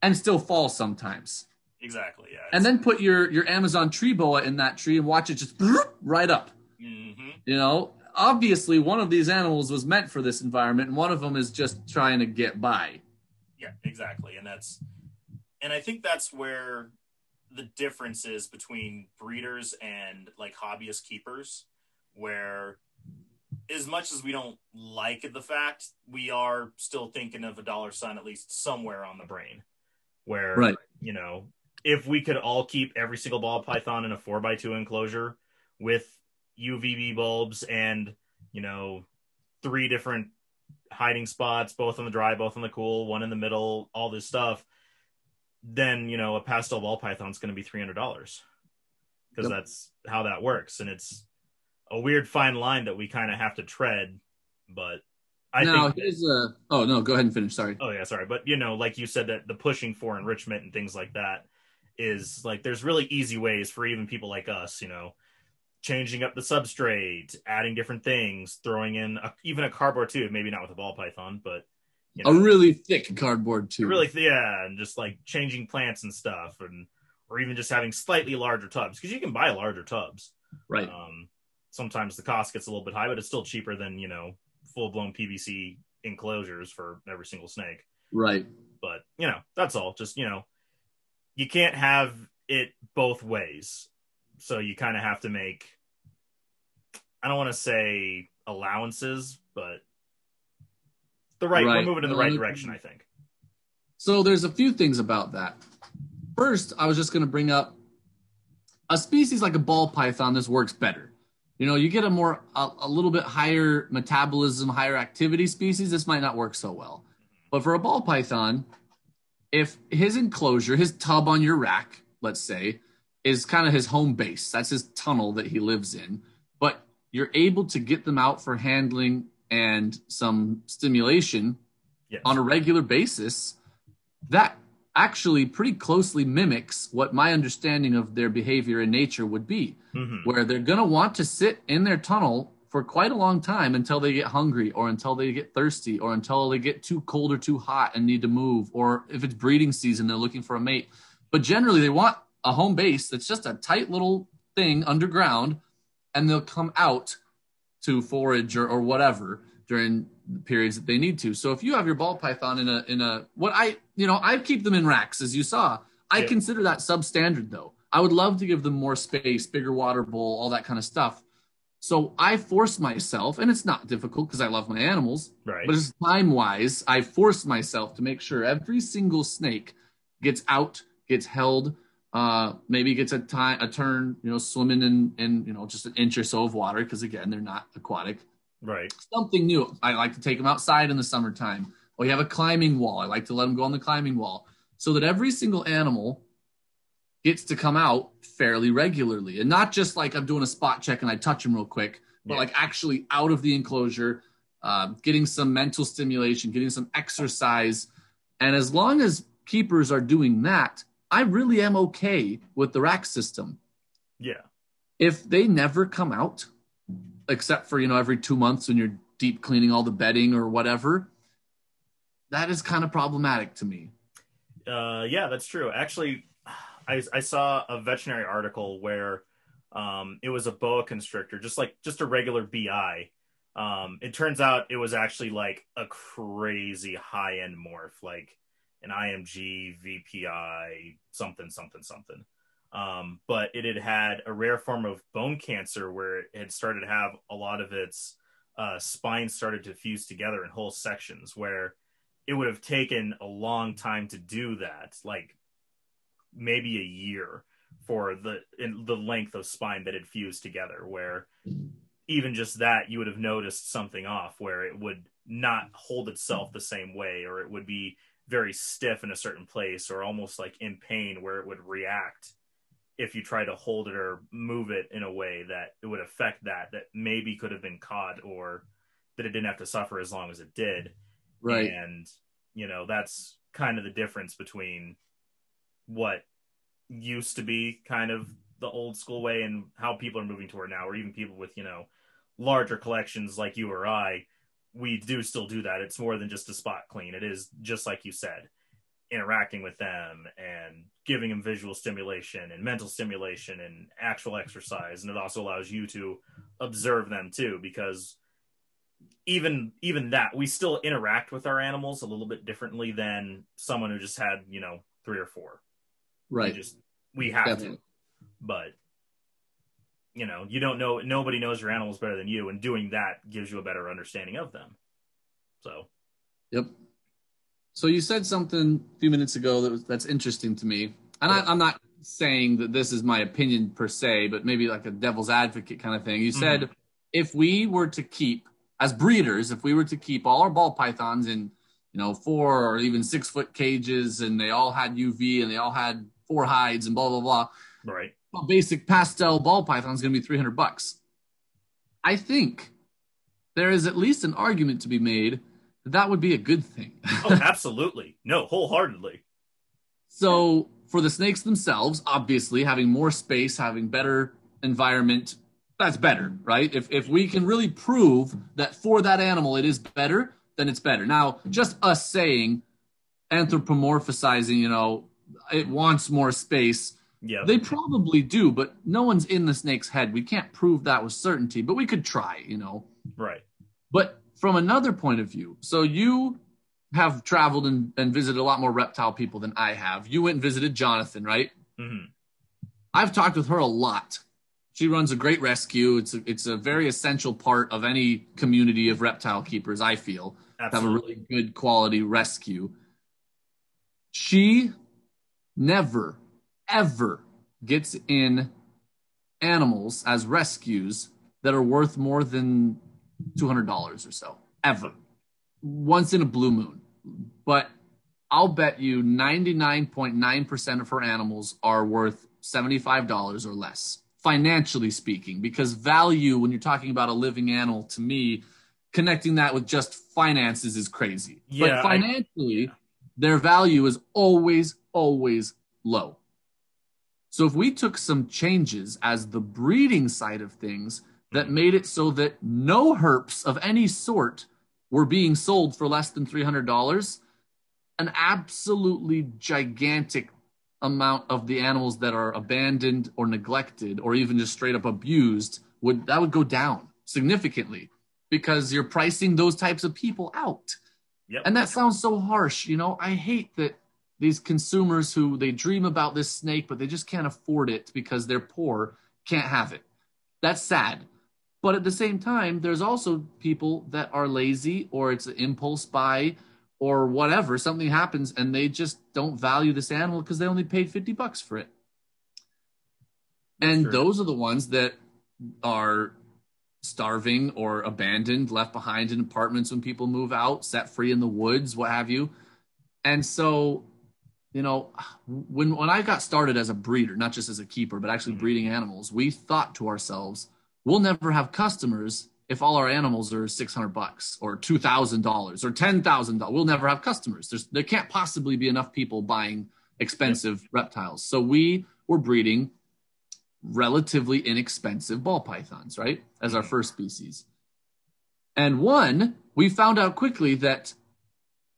and still fall sometimes. Exactly, yeah. And then put your, your Amazon tree boa in that tree and watch it just right up. Mm-hmm. You know, obviously one of these animals was meant for this environment, and one of them is just trying to get by. Yeah, exactly. And that's, and I think that's where the differences between breeders and like hobbyist keepers, where as much as we don't like the fact, we are still thinking of a dollar sign at least somewhere on the brain, where right. you know, if we could all keep every single ball python in a four by two enclosure with U V B bulbs and, you know, three different hiding spots, both on the dry, both on the cool, one in the middle, all this stuff, then, you know, a pastel ball python is going to be three hundred dollars because yep. that's how that works. And it's a weird fine line that we kind of have to tread, but I now, think... Here's that, a, oh, no, go ahead and finish. Sorry. Oh, yeah, sorry. But, you know, like you said, that the pushing for enrichment and things like that is like, there's really easy ways for even people like us, you know, changing up the substrate, adding different things, throwing in a, even a cardboard tube, maybe not with a ball python, but you know, a really thick cardboard tube. Really, th- yeah, and just like changing plants and stuff, and or even just having slightly larger tubs, because you can buy larger tubs. Right. Um, sometimes the cost gets a little bit high, but it's still cheaper than, you know, full blown P V C enclosures for every single snake. Right. But you know, that's all. Just you know, you can't have it both ways, so you kind of have to make, I don't want to say allowances, but The right, right. We're moving in the right direction, I think. So there's a few things about that. First, I was just going to bring up a species like a ball python. This works better. You know, you get a more, a, a little bit higher metabolism, higher activity species, this might not work so well. But for a ball python, if his enclosure, his tub on your rack, let's say, is kind of his home base, that's his tunnel that he lives in, but you're able to get them out for handling and some stimulation yes. on a regular basis, that actually pretty closely mimics what my understanding of their behavior in nature would be, mm-hmm. where they're going to want to sit in their tunnel for quite a long time until they get hungry or until they get thirsty or until they get too cold or too hot and need to move, or if it's breeding season, they're looking for a mate. But generally, they want a home base that's just a tight little thing underground, and they'll come out to forage or, or whatever during the periods that they need to. So if you have your ball python in a, in a, what I, you know, I keep them in racks, as you saw. I yeah. consider that substandard though. I would love to give them more space, bigger water bowl, all that kind of stuff. So I force myself, and it's not difficult because I love my animals, right. but it's time-wise, I force myself to make sure every single snake gets out, gets held, uh, maybe gets a time, a turn, you know, swimming in, in, you know, just an inch or so of water because, again, they're not aquatic. Right. Something new. I like to take them outside in the summertime. Or you have a climbing wall. I like to let them go on the climbing wall so that every single animal gets to come out fairly regularly, and not just like I'm doing a spot check and I touch them real quick, but yeah. like actually out of the enclosure, uh, getting some mental stimulation, getting some exercise. And as long as keepers are doing that, I really am okay with the rack system. Yeah. If they never come out, except for, you know, every two months when you're deep cleaning all the bedding or whatever, that is kind of problematic to me. Uh, yeah, that's true. Actually, I, I saw a veterinary article where um, it was a boa constrictor, just like just a regular B I. Um, it turns out it was actually like a crazy high end morph, like an I M G, V P I, something, something, something. Um, but it had had a rare form of bone cancer where it had started to have a lot of its uh, spines started to fuse together in whole sections, where it would have taken a long time to do that, like maybe a year for the in the length of spine that it fused together, where even just that you would have noticed something off, where it would not hold itself the same way, or it would be very stiff in a certain place, or almost like in pain, where it would react if you try to hold it or move it in a way that it would affect that, that maybe could have been caught, or that it didn't have to suffer as long as it did. Right. And, you know, that's kind of the difference between what used to be kind of the old school way and how people are moving toward now, or even people with, you know, larger collections like you or I, we do still do that. It's more than just a spot clean. It is, just like you said, interacting with them and giving them visual stimulation and mental stimulation and actual exercise. And it also allows you to observe them too, because even, even that, we still interact with our animals a little bit differently than someone who just had, you know, three or four. Right. We, just, we have Definitely. to, but you know, you don't know, nobody knows your animals better than you. And doing that gives you a better understanding of them. So. Yep. So you said something a few minutes ago that was, that's interesting to me. And I, I'm not saying that this is my opinion per se, but maybe like a devil's advocate kind of thing. You said, mm-hmm. if we were to keep as breeders, if we were to keep all our ball pythons in, you know, four or even six foot cages, and they all had U V and they all had four hides and blah, blah, blah. Right. Well, basic pastel ball python is going to be three hundred bucks. I think there is at least an argument to be made that that would be a good thing. Oh, absolutely. No, wholeheartedly. So for the snakes themselves, obviously having more space, having better environment, that's better, right? If if we can really prove that for that animal, it is better, then it's better. Now, just us saying, anthropomorphizing, you know, it wants more space. Yeah, they probably do, but no one's in the snake's head. We can't prove that with certainty, but we could try, you know. Right. But from another point of view, so you have traveled and, and visited a lot more reptile people than I have. You went and visited Jonathan, right? Mm-hmm. I've talked with her a lot. She runs a great rescue. It's a, it's a very essential part of any community of reptile keepers, I feel. Absolutely. Have a really good quality rescue. She never, ever gets in animals as rescues that are worth more than two hundred dollars or so, ever. Once in a blue moon. But I'll bet you ninety-nine point nine percent of her animals are worth seventy-five dollars or less, financially speaking, because value, when you're talking about a living animal, to me, connecting that with just finances is crazy. Yeah, but financially, I, yeah. their value is always, always low. So if we took some changes as the breeding side of things that made it so that no herps of any sort were being sold for less than three hundred dollars, an absolutely gigantic amount of the animals that are abandoned or neglected or even just straight up abused, would that would go down significantly because you're pricing those types of people out. Yep. And that sounds so harsh. You know, I hate that these consumers who they dream about this snake, but they just can't afford it because they're poor, can't have it. That's sad. But at the same time, there's also people that are lazy, or it's an impulse buy or whatever. Something happens and they just don't value this animal because they only paid fifty bucks for it. And sure. Those are the ones that are starving or abandoned, left behind in apartments when people move out, set free in the woods, what have you. And so, you know, when, when I got started as a breeder, not just as a keeper, but actually mm-hmm. breeding animals, we thought to ourselves, we'll never have customers if all our animals are six hundred bucks or two thousand dollars or ten thousand dollars. We'll never have customers. There's, there can't possibly be enough people buying expensive yep. reptiles. So we were breeding relatively inexpensive ball pythons, right, as our first species. And one, we found out quickly that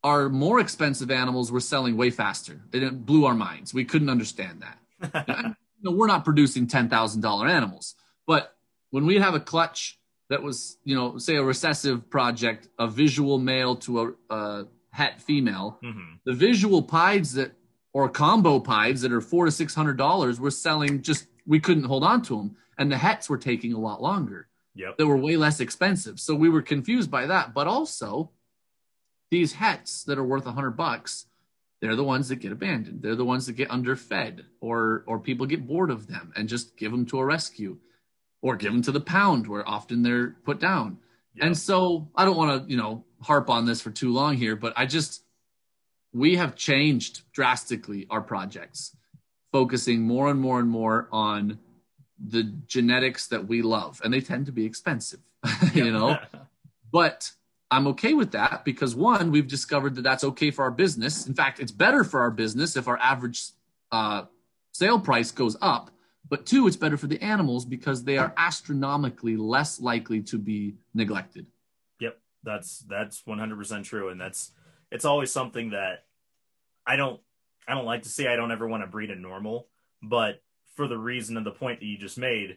our more expensive animals were selling way faster. It blew our minds. We couldn't understand that. You know, we're not producing ten thousand dollars animals, but when we have a clutch that was, you know, say a recessive project, a visual male to a, a het female, mm-hmm. the visual pieds that, or combo pieds that are four to six hundred dollars, were selling just, we couldn't hold on to them, and the hets were taking a lot longer. Yep. They were way less expensive, so we were confused by that. But also, these hets that are worth a hundred bucks, they're the ones that get abandoned. They're the ones that get underfed, or or people get bored of them and just give them to a rescue, or give them to the pound, where often they're put down. Yep. And so I don't want to, you know, harp on this for too long here, but I just, we have changed drastically our projects, focusing more and more and more on the genetics that we love. And they tend to be expensive, you know, but I'm okay with that because one, we've discovered that that's okay for our business. In fact, it's better for our business if our average uh, sale price goes up, but two, it's better for the animals because they are astronomically less likely to be neglected. Yep. That's, that's one hundred percent true. And that's, it's always something that I don't, I don't like to see. I don't ever want to breed a normal, but for the reason and the point that you just made,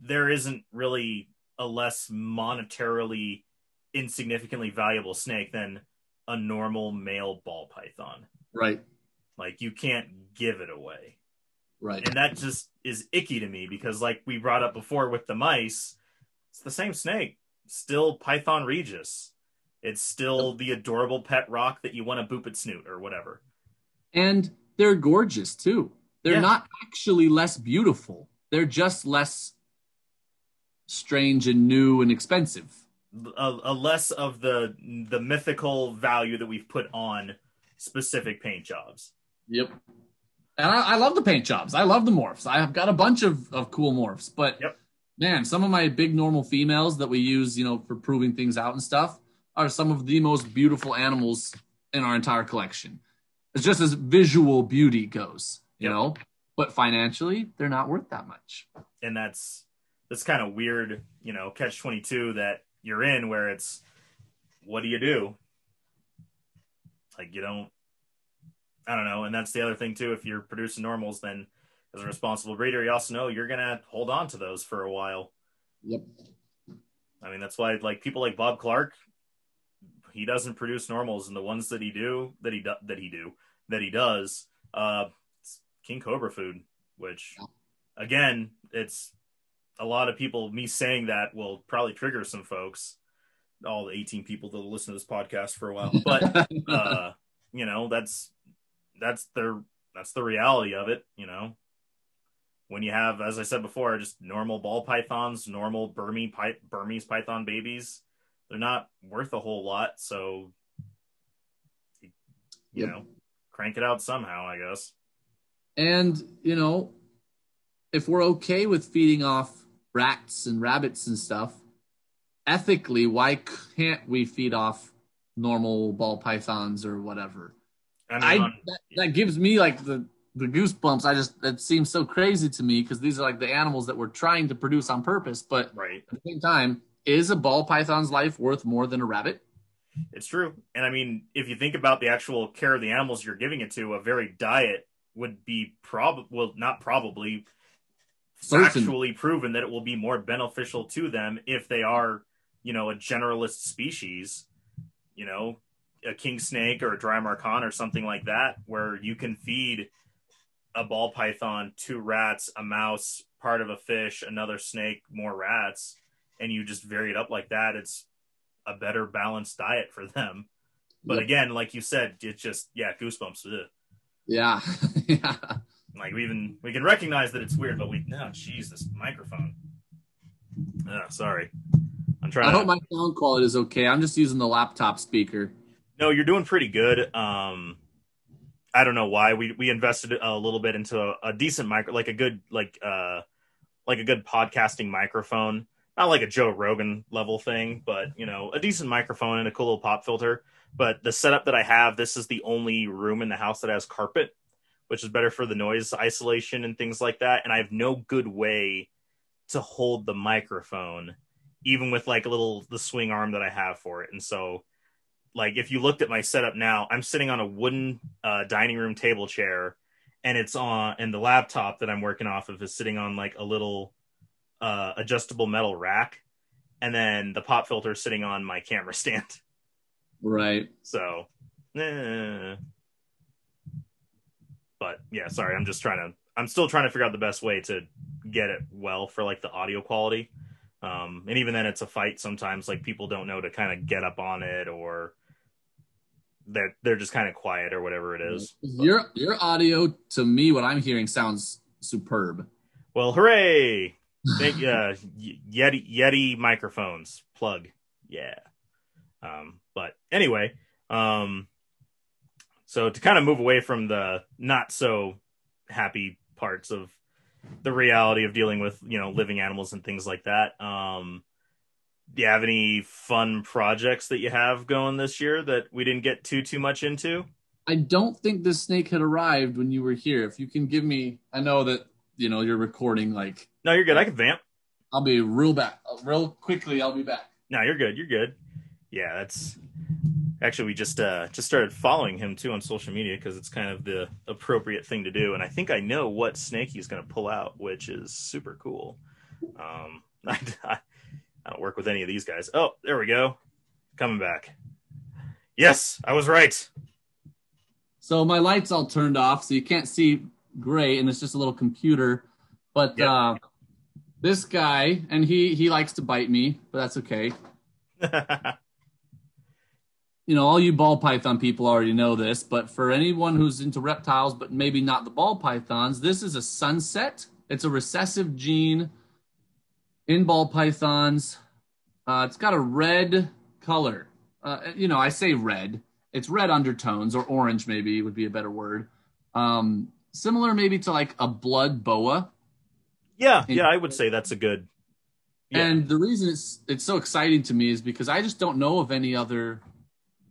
there isn't really a less monetarily insignificantly valuable snake than a normal male ball python. Right. Like you can't give it away. Right. And that just is icky to me because like we brought up before with the mice, it's the same snake, still Python Regis. It's still the adorable pet rock that you want to boop its snoot or whatever. And they're gorgeous too. They're yeah. not actually less beautiful. They're just less strange and new and expensive. A, a less of the the mythical value that we've put on specific paint jobs. Yep. And I, I love the paint jobs. I love the morphs. I have got a bunch of, of cool morphs. But yep. man, some of my big normal females that we use, you know, for proving things out and stuff are some of the most beautiful animals in our entire collection. It's just as visual beauty goes, you yep. know, but financially they're not worth that much. And that's, that's kind of weird, you know, catch twenty-two that you're in where it's, what do you do? Like you don't, I don't know. And that's the other thing too. If you're producing normals, then as a responsible breeder, you also know you're going to hold on to those for a while. Yep. I mean, that's why like people like Bob Clark, he doesn't produce normals, and the ones that he do that he do, that he do that he does uh it's king cobra food, which again, it's a lot of people, me saying that will probably trigger some folks, all the eighteen people that listen to this podcast for a while, but uh you know, that's that's the that's the reality of it. You know, when you have, as I said before, just normal ball pythons, normal Burmese py- Burmese python babies, they're not worth a whole lot, so, you yep. know, crank it out somehow, I guess. And, you know, if we're okay with feeding off rats and rabbits and stuff, ethically, why can't we feed off normal ball pythons or whatever? I mean, I, on, that, yeah. that gives me, like, the, the goosebumps. I just, that seems so crazy to me, because these are, like, the animals that we're trying to produce on purpose, but right. at the same time, is a ball python's life worth more than a rabbit? It's true. And I mean, if you think about the actual care of the animals you're giving it to, a very diet would be probably, well, not probably, factually proven that it will be more beneficial to them if they are, you know, a generalist species, you know, a king snake or a dry marcan or something like that, where you can feed a ball python, two rats, a mouse, part of a fish, another snake, more rats, and you just vary it up like that. It's a better balanced diet for them. But yep. again, like you said, it's just, yeah, goosebumps. Ugh. Yeah. yeah. Like we even, we can recognize that it's weird, but we, no, geez, this microphone. Oh, sorry. I'm trying I to. I hope my sound quality is okay. I'm just using the laptop speaker. No, you're doing pretty good. Um, I don't know why we, we invested a little bit into a, a decent micro, like a good, like, uh, like a good podcasting microphone, not like a Joe Rogan level thing, but you know, a decent microphone and a cool little pop filter. But the setup that I have, this is the only room in the house that has carpet, which is better for the noise isolation and things like that. And I have no good way to hold the microphone, even with like a little, the swing arm that I have for it. And so like, if you looked at my setup now, I'm sitting on a wooden uh, dining room table chair, and it's on, and the laptop that I'm working off of is sitting on like a little uh, adjustable metal rack. And then the pop filter is sitting on my camera stand. Right. So, eh. But yeah, sorry. I'm just trying to, I'm still trying to figure out the best way to get it well for like the audio quality. Um, and even then it's a fight sometimes, like people don't know to kind of get up on it, or they're, they're just kind of quiet or whatever it is. But your, your audio to me, what I'm hearing sounds superb. Well, hooray. Thank you. Uh, Yeti, Yeti microphones plug. Yeah. Um, but anyway, um, so to kind of move away from the not so happy parts of the reality of dealing with, you know, living animals and things like that. Um, do you have any fun projects that you have going this year that we didn't get too, too much into? I don't think this snake had arrived when you were here. If you can give me, I know that, you know, you're recording like. No, you're good. I can vamp. I'll be real back real quickly. I'll be back. No, you're good. You're good. Yeah, that's actually, we just uh, just started following him too on social media because it's kind of the appropriate thing to do. And I think I know what snake he's going to pull out, which is super cool. Um, I, I, I don't work with any of these guys. Oh, there we go. Coming back. Yes, I was right. So my light's all turned off, so you can't see gray, and it's just a little computer. But yep. uh, this guy, and he, he likes to bite me, but that's okay. You know, all you ball python people already know this, but for anyone who's into reptiles, but maybe not the ball pythons, this is a sunset. It's a recessive gene in ball pythons. Uh, it's got a red color. Uh, you know, I say red. It's red undertones, or orange maybe would be a better word. Um, similar maybe to like a blood boa. Yeah, yeah, I would say that's a good. Yeah. And the reason it's it's so exciting to me is because I just don't know of any other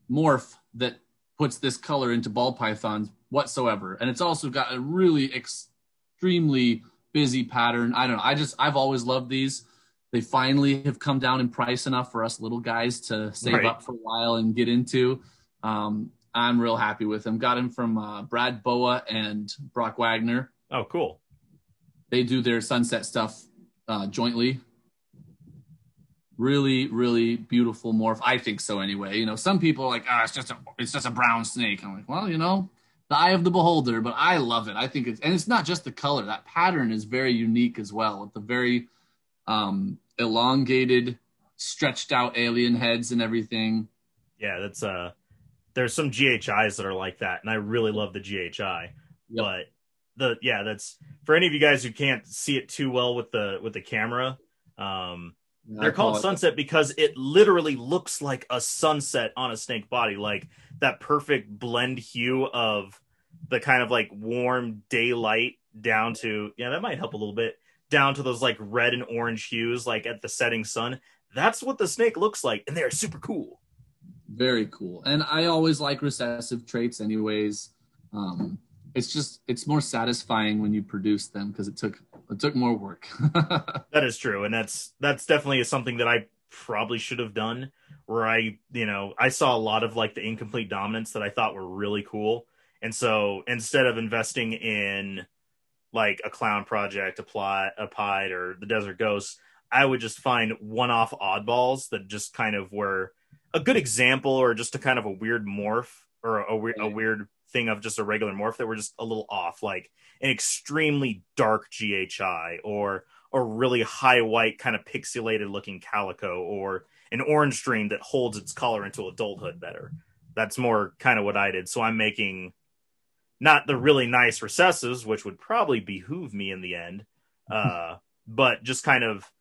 morph that puts this color into ball pythons whatsoever. And it's also got a really extremely busy pattern. I don't know. I just, I've always loved these. They finally have come down in price enough for us little guys to save right. up for a while and get into. Um, I'm real happy with them. Got him from uh, Brad Boa and Brock Wagner. Oh, cool. They do their sunset stuff uh, jointly. Really, really beautiful morph. I think so anyway. You know, some people are like, ah, oh, it's just a, it's just a brown snake. I'm like, well, you know, the eye of the beholder, but I love it. I think it's, and it's not just the color. That pattern is very unique as well, with the very um, elongated, stretched out alien heads and everything. Yeah, that's, uh, there's some G H Is that are like that, and I really love the G H I, yep. but the, yeah, that's, for any of you guys who can't see it too well with the, with the camera, um, they're called sunset because it literally looks like a sunset on a snake body, like that perfect blend hue of the kind of like warm daylight down to, yeah, that might help a little bit, down to those like red and orange hues, like at the setting sun. That's what the snake looks like. And they're super cool. Very cool. And I always like recessive traits anyways. Um, it's just, it's more satisfying when you produce them because it took It took more work. That is true. And that's, that's definitely something that I probably should have done, where I, you know, I saw a lot of like the incomplete dominants that I thought were really cool. And so instead of investing in like a Clown Project, a Plot, a Pied, or the Desert Ghost, I would just find one-off oddballs that just kind of were a good example, or just a kind of a weird morph, or a, a, a weird thing of just a regular morph that were just a little off, like an extremely dark G H I, or a really high white kind of pixelated looking calico, or an orange dream that holds its collar into adulthood better. That's more kind of what I did. So I'm making not the really nice recessives, which would probably behoove me in the end, uh, but just kind of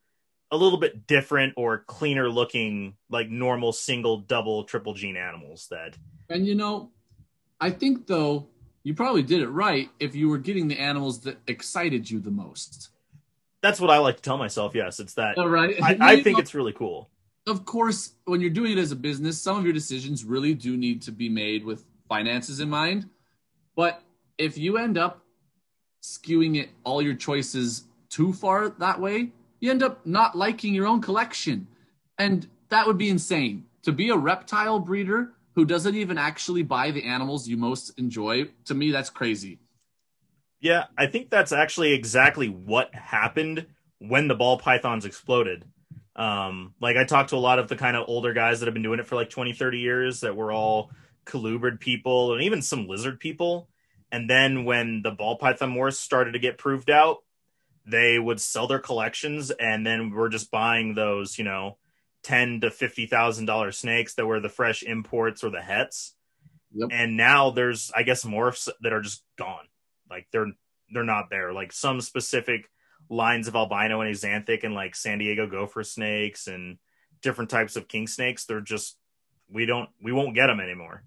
a little bit different or cleaner looking, like normal single, double, triple gene animals that. And, you know, I think, though, you probably did it right if you were getting the animals that excited you the most. That's what I like to tell myself. Yes, it's that. All right. I, I think it's really cool. Of course, when you're doing it as a business, some of your decisions really do need to be made with finances in mind. But if you end up skewing it, all your choices too far that way, you end up not liking your own collection. And that would be insane. To be a reptile breeder who doesn't even actually buy the animals you most enjoy, to me, that's crazy. Yeah, I think that's actually exactly what happened when the ball pythons exploded. Um, like I talked to a lot of the kind of older guys that have been doing it for like twenty, thirty years that were all colubrid people and even some lizard people. And then when the ball python morphs started to get proved out, they would sell their collections, and then we're just buying those, you know, ten to fifty thousand dollar snakes that were the fresh imports or the hets. Yep. And now there's, I guess, morphs that are just gone. Like they're, they're not there. Like some specific lines of albino and xanthic and like San Diego gopher snakes and different types of king snakes. They're just, we don't, we won't get them anymore.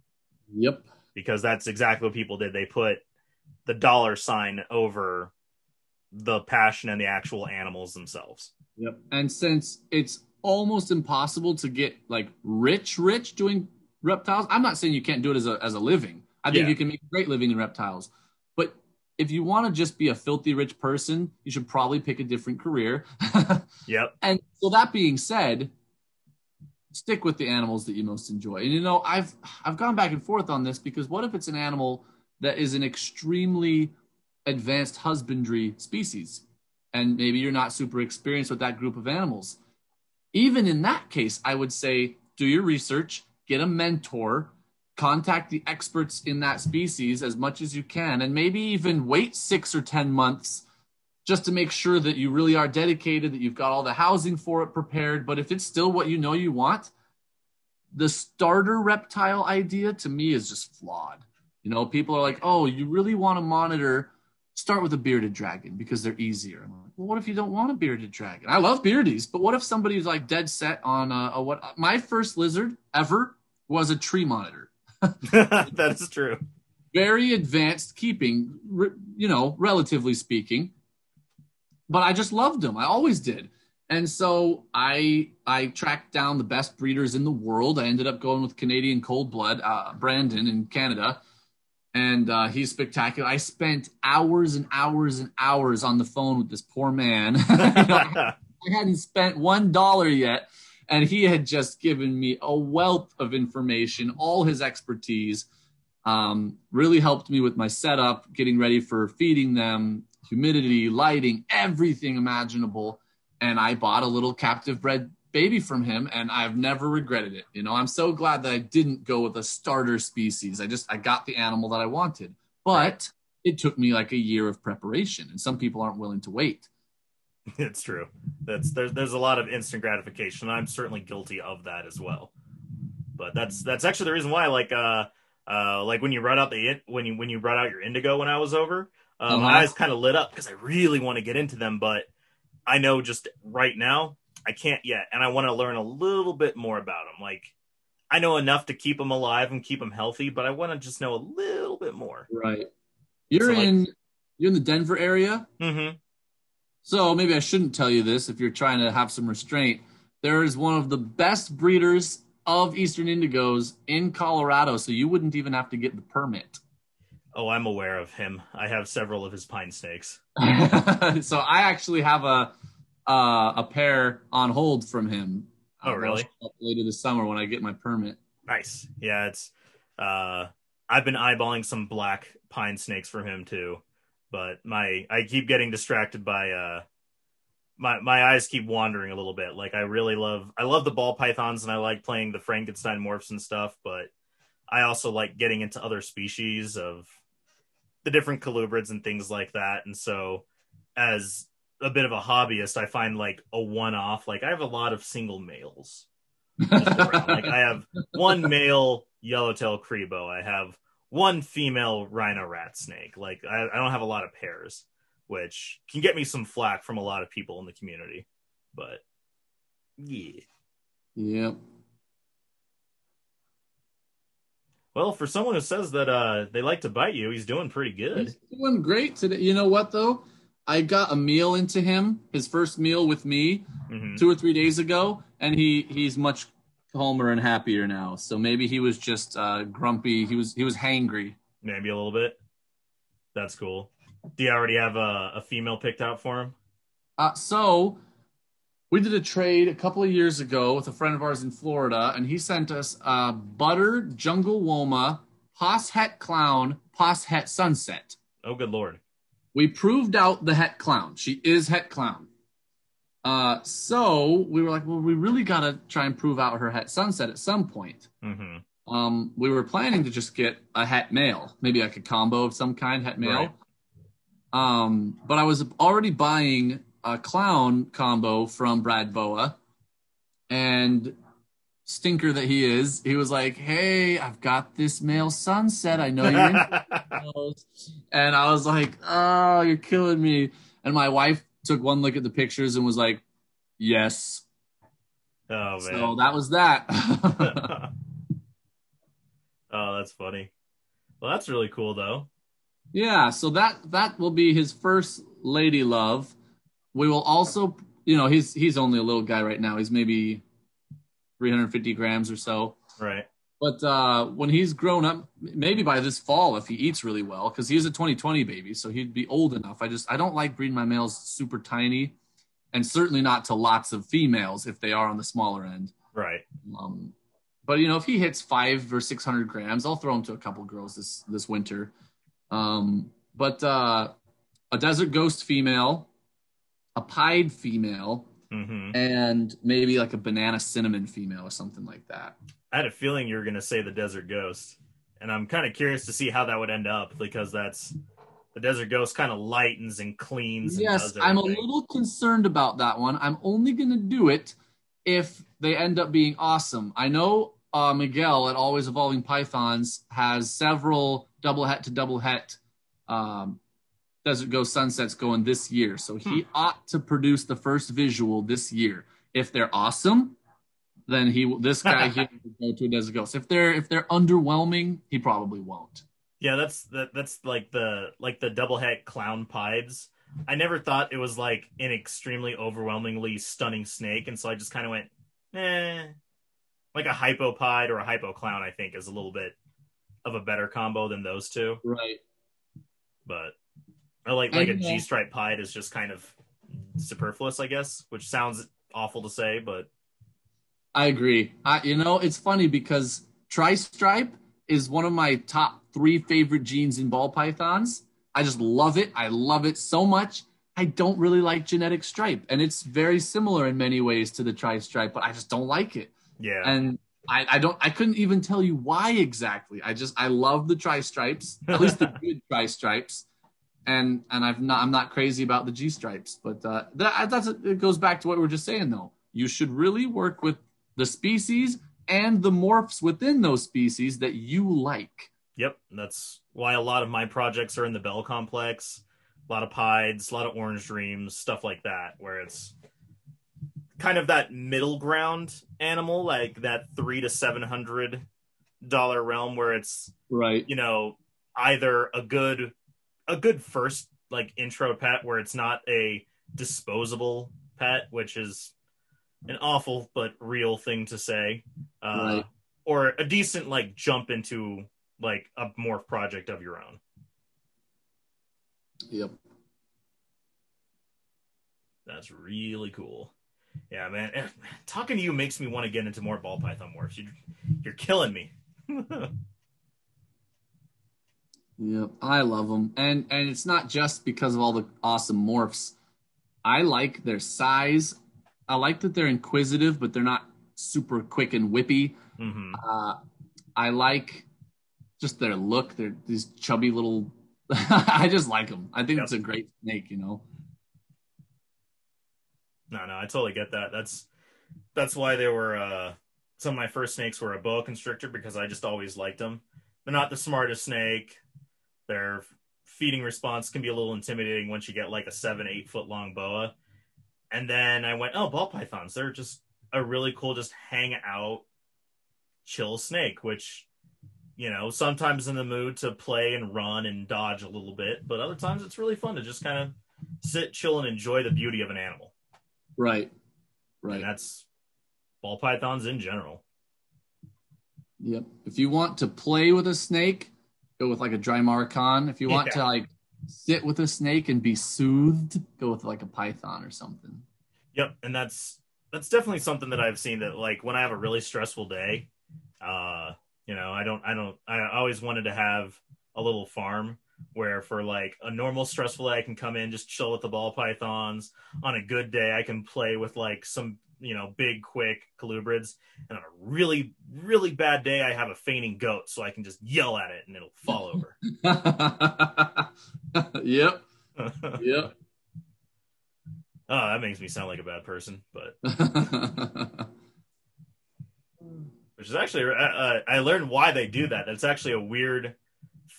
Yep. Because that's exactly what people did. They put the dollar sign over the passion and the actual animals themselves. Yep. And since it's almost impossible to get like rich, rich doing reptiles, I'm not saying you can't do it as a, as a living. I think yeah. you can make a great living in reptiles. If you want to just be a filthy rich person, you should probably pick a different career. Yep. And so that being said, stick with the animals that you most enjoy. And, you know, I've, I've gone back and forth on this, because what if it's an animal that is an extremely advanced husbandry species? And maybe you're not super experienced with that group of animals. Even in that case, I would say, do your research, get a mentor, contact the experts in that species as much as you can, and maybe even wait six or ten months just to make sure that you really are dedicated, that you've got all the housing for it prepared. But if it's still what you know you want, the starter reptile idea to me is just flawed. You know, people are like, oh, you really want to monitor, start with a bearded dragon because they're easier. I'm like, well, what if you don't want a bearded dragon? I love beardies, but what if somebody's like dead set on a, a what? My first lizard ever was a tree monitor. That's true. Very advanced keeping, you know, relatively speaking. But I just loved them. I always did. And so I I tracked down the best breeders in the world. I ended up going with Canadian Cold Blood, uh, Brandon in Canada. And uh, he's spectacular. I spent hours and hours and hours on the phone with this poor man. You know, I hadn't spent one dollar yet. And he had just given me a wealth of information, all his expertise, um, really helped me with my setup, getting ready for feeding them, humidity, lighting, everything imaginable. And I bought a little captive bred baby from him, and I've never regretted it. You know, I'm so glad that I didn't go with a starter species. I just, I got the animal that I wanted, but it took me like a year of preparation, and some people aren't willing to wait. It's true. That's there's there's a lot of instant gratification. I'm certainly guilty of that as well. But that's that's actually the reason why. Like uh uh like when you brought out the when you when you brought out your indigo when I was over, um, uh-huh. my eyes kind of lit up because I really want to get into them. But I know just right now I can't yet, and I want to learn a little bit more about them. Like I know enough to keep them alive and keep them healthy, but I want to just know a little bit more. Right. You're so, in like, you're in the Denver area. Mm-hmm. So maybe I shouldn't tell you this if you're trying to have some restraint. There is one of the best breeders of Eastern Indigos in Colorado, so you wouldn't even have to get the permit. Oh, I'm aware of him. I have several of his pine snakes. So I actually have a uh, a pair on hold from him. Oh, really? Later this summer when I get my permit. Nice. Yeah, it's. Uh, I've been eyeballing some black pine snakes from him too. but my I keep getting distracted by uh my my eyes keep wandering a little bit. Like I really love I love the ball pythons, and I like playing the Frankenstein morphs and stuff, but I also like getting into other species of the different colubrids and things like that. And so as a bit of a hobbyist, I find like a one-off, like I have a lot of single males. Like I have one male yellowtail Crebo. I have one female rhino rat snake. Like I, I don't have a lot of pairs, which can get me some flack from a lot of people in the community, but yeah. Yep. Well, for someone who says that uh, they like to bite you, he's doing pretty good. He's doing great today. You know what, though? I got a meal into him, his first meal with me, mm-hmm. two or three days ago, and he, he's much calmer and happier now. So maybe he was just uh, grumpy. He was he was hangry. Maybe a little bit. That's cool. Do you already have a, a female picked out for him? Uh, so we did a trade a couple of years ago with a friend of ours in Florida, and he sent us a Butter Jungle Woma, Pos Het Clown, Pos Het Sunset. Oh, good Lord. We proved out the Het Clown. She is Het Clown. Uh, so we were like, well, we really got to try and prove out her Het Sunset at some point. Mm-hmm. Um, we were planning to just get a Het Male, maybe like a combo of some kind, Het Male. Right. Um, but I was already buying a Clown combo from Brad Boa. And stinker that he is, he was like, hey, I've got this male sunset, I know you're in. And I was like, oh, you're killing me. And my wife took one look at the pictures and was like, yes. Oh man. So that was that. Oh, that's funny. Well, that's really cool though. Yeah, so that that will be his first lady love. We will also, you know, he's he's only a little guy right now. He's maybe three hundred fifty grams or so. Right. But uh, when he's grown up, maybe by this fall, if he eats really well, because he is a twenty twenty baby, so he'd be old enough. I just, I don't like breeding my males super tiny, and certainly not to lots of females if they are on the smaller end. Right. Um, but, you know, if he hits five or six hundred grams, I'll throw him to a couple girls this, this winter. Um, but uh, a desert ghost female, a pied female, mm-hmm. and maybe like a banana cinnamon female or something like that. I had a feeling you were going to say the desert ghost, and I'm kind of curious to see how that would end up, because that's the desert ghost kind of lightens and cleans. And yes, I'm a little concerned about that one. I'm only going to do it if they end up being awesome. I know uh, Miguel at Always Evolving Pythons has several double het to double het um Desert Ghost Sunsets going this year. So he hmm. ought to produce the first visual this year. If they're awesome, then he will, this guy here will go to a Desert Ghost. If they're if they're underwhelming, he probably won't. Yeah, that's that, that's like the like the double head clown pieds. I never thought it was like an extremely overwhelmingly stunning snake, and so I just kind of went, eh. Like a hypopod or a hypo clown, I think, is a little bit of a better combo than those two. Right. But I like like I a G-stripe pied is just kind of superfluous, I guess, which sounds awful to say, but I agree. I, you know, it's funny because tri-stripe is one of my top three favorite genes in ball pythons. I just love it. I love it so much. I don't really like genetic stripe, and it's very similar in many ways to the tri-stripe, but I just don't like it. Yeah. And I, I don't. I couldn't even tell you why exactly. I just I love the tri-stripes, at least the good tri-stripes. And and I've not, I'm not crazy about the G-stripes, but uh, that that's, it goes back to what we were just saying, though. You should really work with the species and the morphs within those species that you like. Yep, that's why a lot of my projects are in the Bell Complex, a lot of Pieds, a lot of Orange Dreams, stuff like that, where it's kind of that middle ground animal, like that three to seven hundred dollar realm, where it's right, you know, either a good a good first like intro pet where it's not a disposable pet, which is an awful but real thing to say, uh right. or a decent like jump into like a morph project of your own. Yep, that's really cool. Yeah, man, talking to you makes me want to get into more ball python morphs. You're, you're killing me. Yep, I love them. And, and it's not just because of all the awesome morphs. I like their size. I like that they're inquisitive, but they're not super quick and whippy. Mm-hmm. Uh, I like just their look. They're these chubby little... I just like them. I think yep. it's a great snake, you know? No, no, I totally get that. That's that's why they were... Uh, some of my first snakes were a boa constrictor, because I just always liked them. They're not the smartest snake. Their feeding response can be a little intimidating once you get like a seven, eight foot long boa. And then I went, oh, ball pythons. They're just a really cool, just hang out, chill snake, which, you know, sometimes in the mood to play and run and dodge a little bit, but other times it's really fun to just kind of sit, chill, and enjoy the beauty of an animal. Right. Right. And that's ball pythons in general. Yep. If you want to play with a snake, go with like a dry maracon. If you want yeah. to like sit with a snake and be soothed, go with like a python or something. Yep. And that's, that's definitely something that I've seen, that like when I have a really stressful day, uh, you know, I don't, I don't, I always wanted to have a little farm where for like a normal stressful day, I can come in, just chill with the ball pythons. On a good day, I can play with like some, you know, big, quick colubrids. And on a really, really bad day, I have a fainting goat, so I can just yell at it and it'll fall over. Yep. Yep. Oh, that makes me sound like a bad person, but... Which is actually, uh, I learned why they do that. That's actually a weird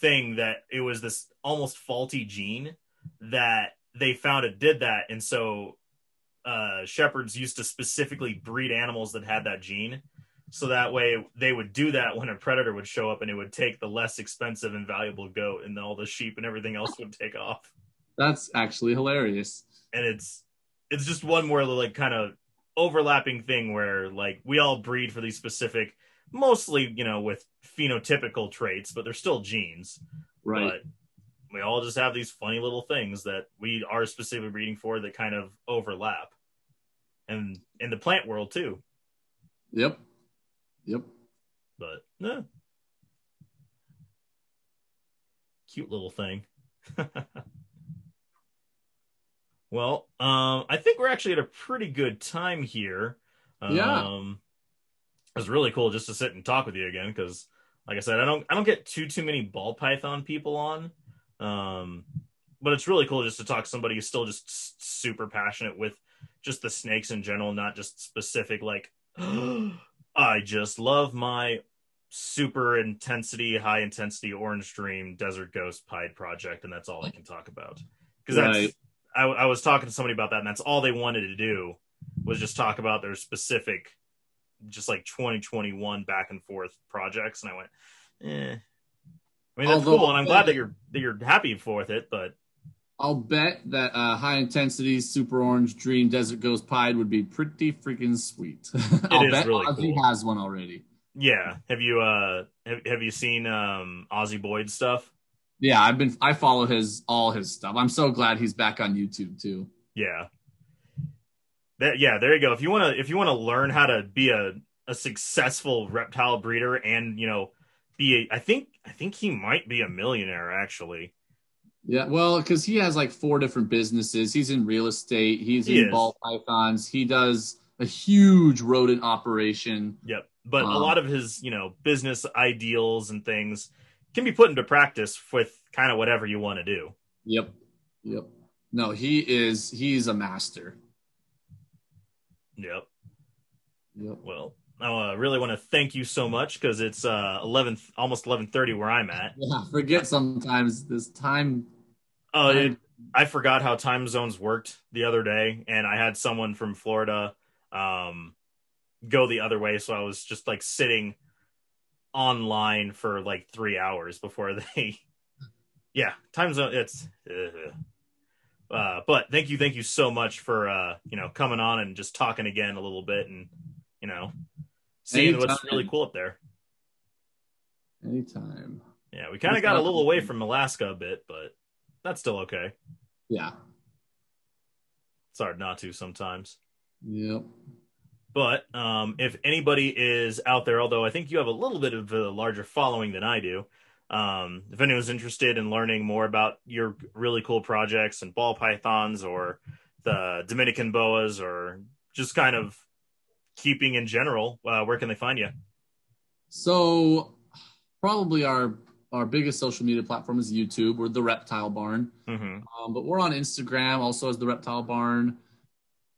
thing, that it was this almost faulty gene that they found it did that. And so... Uh, shepherds used to specifically breed animals that had that gene, so that way they would do that when a predator would show up, and it would take the less expensive and valuable goat, and all the sheep and everything else would take off. That's actually hilarious. And it's it's just one more like kind of overlapping thing where like we all breed for these specific, mostly, you know, with phenotypical traits, but they're still genes, right? But we all just have these funny little things that we are specifically breeding for that kind of overlap. And in the plant world too. Yep. Yep. But no. Yeah. Cute little thing. Well, um, I think we're actually at a pretty good time here. Um, yeah. It was really cool just to sit and talk with you again. 'Cause like I said, I don't, I don't get too, too many ball python people on. Um, but it's really cool just to talk to somebody who's still just super passionate with just the snakes in general, not just specific, like, oh, I just love my super intensity, high intensity orange dream desert ghost pied project, and that's all I can talk about. Because right. I, I was talking to somebody about that, and that's all they wanted to do was just talk about their specific, just like twenty twenty-one back and forth projects. And I went, eh. I mean, that's Although, cool, and I'm glad that you're that you're happy for it, but... I'll bet that uh, high-intensity, super orange, dream, desert ghost pied would be pretty freaking sweet. I'll it is bet really Ozzy cool. has one already. Yeah. Have you uh have, have you seen um, Ozzy Boyd stuff? Yeah, I've been I follow his all his stuff. I'm so glad he's back on YouTube too. Yeah. That, yeah, there you go. If you wanna if you wanna learn how to be a, a successful reptile breeder, and, you know, be a, I think I think he might be a millionaire, actually. Yeah, well, because he has like four different businesses. He's in real estate. He's he in is. ball pythons. He does a huge rodent operation. Yep. But um, a lot of his, you know, business ideals and things can be put into practice with kind of whatever you want to do. Yep. Yep. No, he is. He's a master. Yep. Yep. Well, I uh, really want to thank you so much, because it's uh, eleven, almost eleven thirty where I'm at. Yeah, I forget sometimes this time. Oh, uh, I forgot how time zones worked the other day, and I had someone from Florida um, go the other way, so I was just like sitting online for like three hours before they. Yeah, time zone. It's. Uh, uh, but thank you, thank you so much for uh, you know, coming on and just talking again a little bit, and, you know, seeing Anytime. what's really cool up there. Anytime. Yeah, we kind of got a little away from Alaska a bit, but that's still okay. Yeah. It's hard not to sometimes. Yep. But um, if anybody is out there, although I think you have a little bit of a larger following than I do, Um, if anyone's interested in learning more about your really cool projects and ball pythons or the Dominican boas or just kind of keeping in general, uh, where can they find you? So probably our our biggest social media platform is YouTube. We're The Reptile Barn. Mm-hmm. Um, but we're on Instagram also as The Reptile Barn.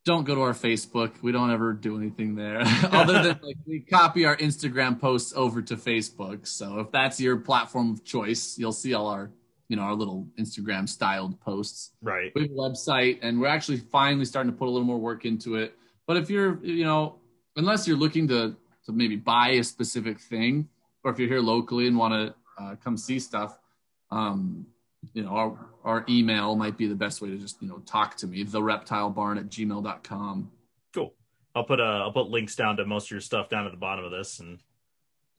Don't go to our Facebook. We don't ever do anything there other than like we copy our Instagram posts over to Facebook. So if that's your platform of choice, you'll see all our, you know, our little Instagram styled posts. Right. We have a website and we're actually finally starting to put a little more work into it. But if you're, you know, unless you're looking to, to maybe buy a specific thing, or if you're here locally and want to, Uh, come see stuff, um, you know, our, our email might be the best way to just, you know, talk to me, the reptile barn at gmail dot com. Cool. I'll put, uh, I'll put links down to most of your stuff down at the bottom of this. And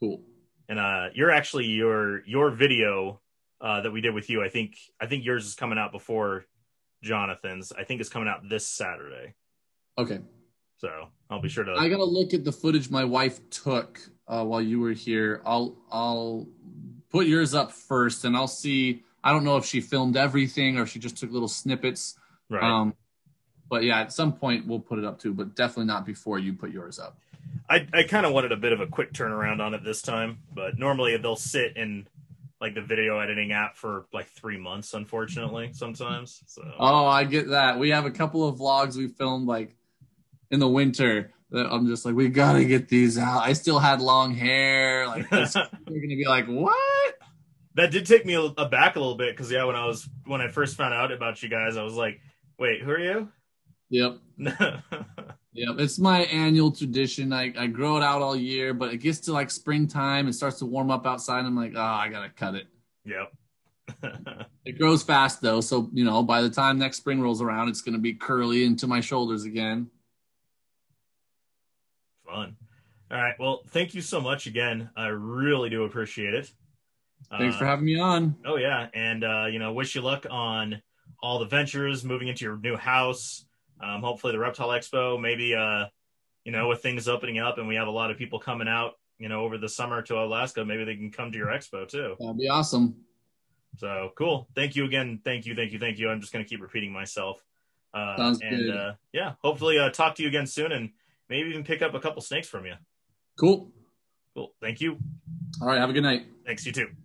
cool. And, uh, you're actually, your, your video, uh, that we did with you, I think, I think yours is coming out before Jonathan's. I think it's coming out this Saturday. Okay. So I'll be sure to, I got to look at the footage my wife took, uh, while you were here. I'll, I'll, put yours up first and I'll see. I don't know if she filmed everything or if she just took little snippets. Right. Um, but yeah, at some point we'll put it up too, but definitely not before you put yours up. I, I kind of wanted a bit of a quick turnaround on it this time, but normally they'll sit in like the video editing app for like three months, unfortunately, sometimes. So. Oh, I get that. We have a couple of vlogs we filmed like in the winter. I'm just like, we gotta get these out. I still had long hair. Like this, you're gonna be like, what? That did take me aback a little bit because yeah, when I was when I first found out about you guys, I was like, wait, who are you? Yep. Yep. It's my annual tradition. I I grow it out all year, but it gets to like springtime, it starts to warm up outside. And I'm like, oh, I gotta cut it. Yep. It grows fast though, so you know, by the time next spring rolls around, it's gonna be curly into my shoulders again. Fun. All right. Well, thank you so much again. I really do appreciate it. Thanks uh, for having me on. Oh yeah. And, uh, you know, wish you luck on all the ventures, moving into your new house. Um, hopefully the Reptile Expo, maybe, uh, you know, with things opening up and we have a lot of people coming out, you know, over the summer to Alaska, maybe they can come to your expo too. That'd be awesome. So cool. Thank you again. Thank you. Thank you. Thank you. I'm just going to keep repeating myself. Uh, Sounds and, good. Uh, yeah, hopefully uh, talk to you again soon and maybe even pick up a couple snakes from you. Cool. Cool. Thank you. All right. Have a good night. Thanks. You too.